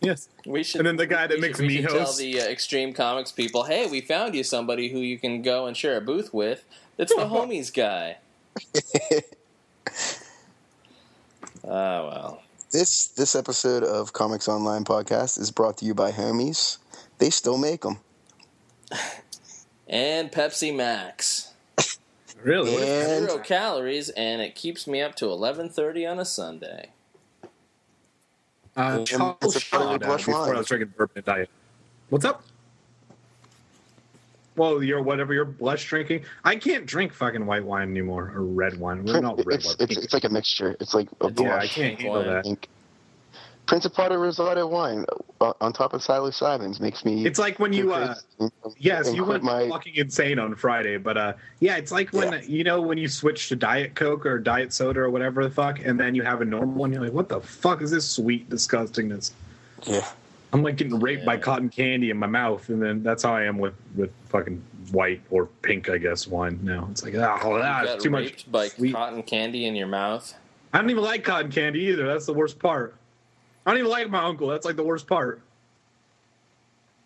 Yes. We should, and then the guy that makes Mijos. Tell the Extreme Comics people, hey, we found you somebody who you can go and share a booth with. It's the homies guy. Oh, well. This episode of Comics Online Podcast is brought to you by Homies. They still make them. And Pepsi Max. Really? And 0 calories, and it keeps me up to 11:30 on a Sunday. Before I was drinking bourbon diet. What's up? Well, your blush drinking. I can't drink fucking white wine anymore, or red wine. We're not red wine. It's like a mixture. It's like a blush. Yeah, I can't handle that. Principato Rosado wine on top of psilocybins makes me... It's like when you... you went fucking insane on Friday, but it's like when, when you switch to Diet Coke or Diet Soda or whatever the fuck, and then you have a normal one, you're like, what the fuck is this sweet disgustingness? Yeah. I'm like getting raped by cotton candy in my mouth, and then that's how I am with fucking white or pink, I guess, wine now. It's like, it's too much. You got raped by cotton candy in your mouth? I don't even like cotton candy either. That's the worst part. I don't even like my uncle. That's like the worst part.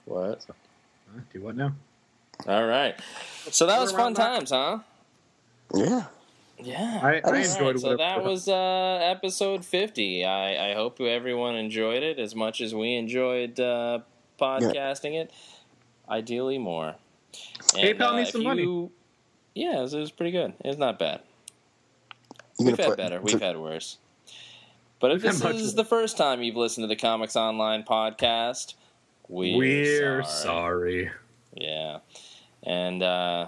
What? Do what now? All right. So that was fun times, huh? Yeah. Yeah, I enjoyed it. So that was episode 50. I hope everyone enjoyed it as much as we enjoyed podcasting it. Ideally more. And, PayPal needs some money. Yeah, it was pretty good. It's not bad. We've had better. We've had worse. But if this is the first time you've listened to the Comics Online Podcast, we're sorry. Yeah. And...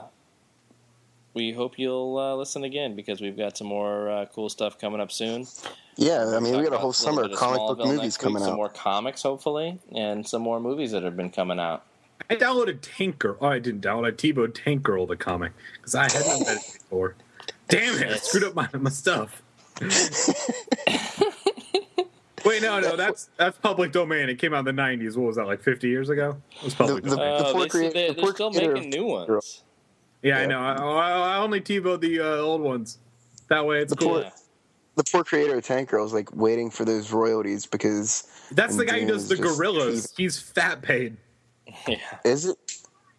we hope you'll listen again, because we've got some more cool stuff coming up soon. Yeah, I mean, we got a whole summer of comic book movies coming out. Some more comics, hopefully, and some more movies that have been coming out. I downloaded Tinker. Oh, I didn't download. I TiVo'd Tinker, the comic, because I hadn't read it before. Damn it, I screwed up my stuff. Wait, no, that's public domain. It came out in the 90s. What was that, like 50 years ago? It was public domain. They're still making new ones. Yeah, I know. I only TiVo the old ones. That way it's cool. The poor creator of Tank Girl is like waiting for those royalties because... That's the guy who does the Gorillas. He's fat paid. Yeah. Is it?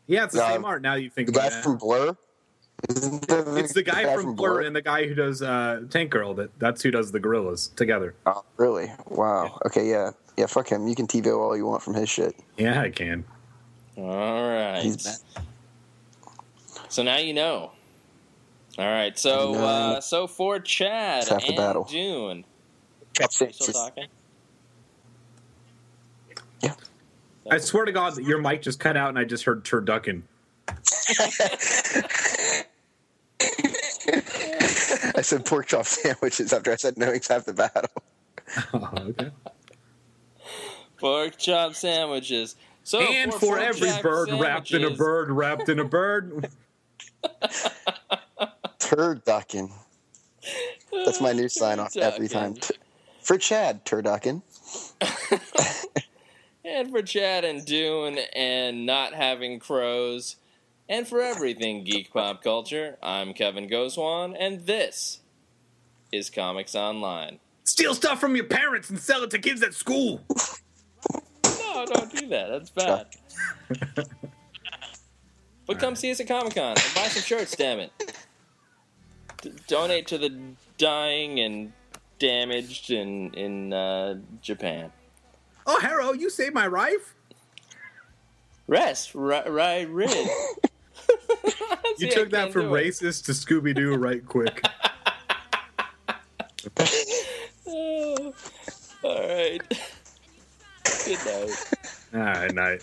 Yeah, it's the same art now you think about it. The guy from Blur? It's the guy from Blur and the guy who does Tank Girl. That's who does the Gorillas together. Oh, really? Wow. Yeah. Okay, yeah. Yeah, fuck him. You can TiVo all you want from his shit. Yeah, I can. All right. So now you know. All right. So so for Chad and Dune. Still talking? Yeah. I swear to God that your mic just cut out and I just heard turducken. I said pork chop sandwiches after I said no, it's half the battle. Oh, okay. Pork chop sandwiches. So and for every bird sandwiches. Wrapped in a bird, wrapped in a bird. Turducken. That's my new sign off every time. For Chad, turducken. and for Chad and Dune and not having crows, and for everything geek pop culture, I'm Kevin Goswan, and this is Comics Online. Steal stuff from your parents and sell it to kids at school. No, don't do that. That's bad. But come see us at Comic-Con and buy some shirts, damn it. Donate to the dying and damaged in Japan. Oh, Haro, you saved my life. Rest, right, rid. You took that from racist to Scooby-Doo right quick. Oh, all right. Good night. All right, night.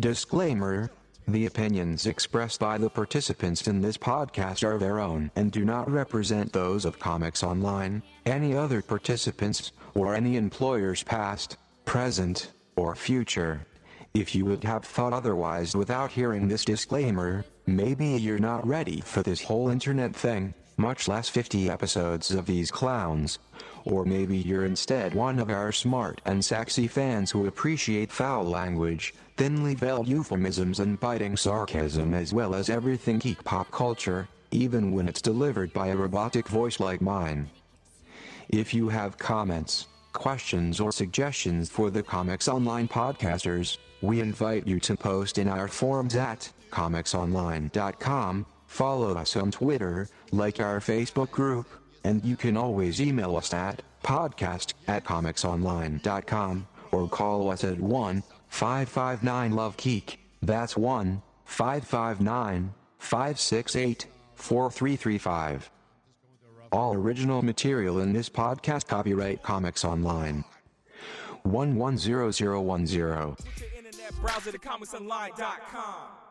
Disclaimer. The opinions expressed by the participants in this podcast are their own and do not represent those of Comics Online, any other participants, or any employers past, present, or future. If you would have thought otherwise without hearing this disclaimer, maybe you're not ready for this whole internet thing, much less 50 episodes of these clowns. Or maybe you're instead one of our smart and sexy fans who appreciate foul language, thinly veiled euphemisms and biting sarcasm, as well as everything geek pop culture, even when it's delivered by a robotic voice like mine. If you have comments, questions, or suggestions for the Comics Online podcasters, we invite you to post in our forums at ComicsOnline.com, follow us on Twitter, like our Facebook group, and you can always email us at podcast@comicsonline.com or call us at 1-559-LOVE-GEEK, that's 1-559-568-4335. All original material in this podcast copyright Comics Online. 1100010. Browser to comicsonline.com.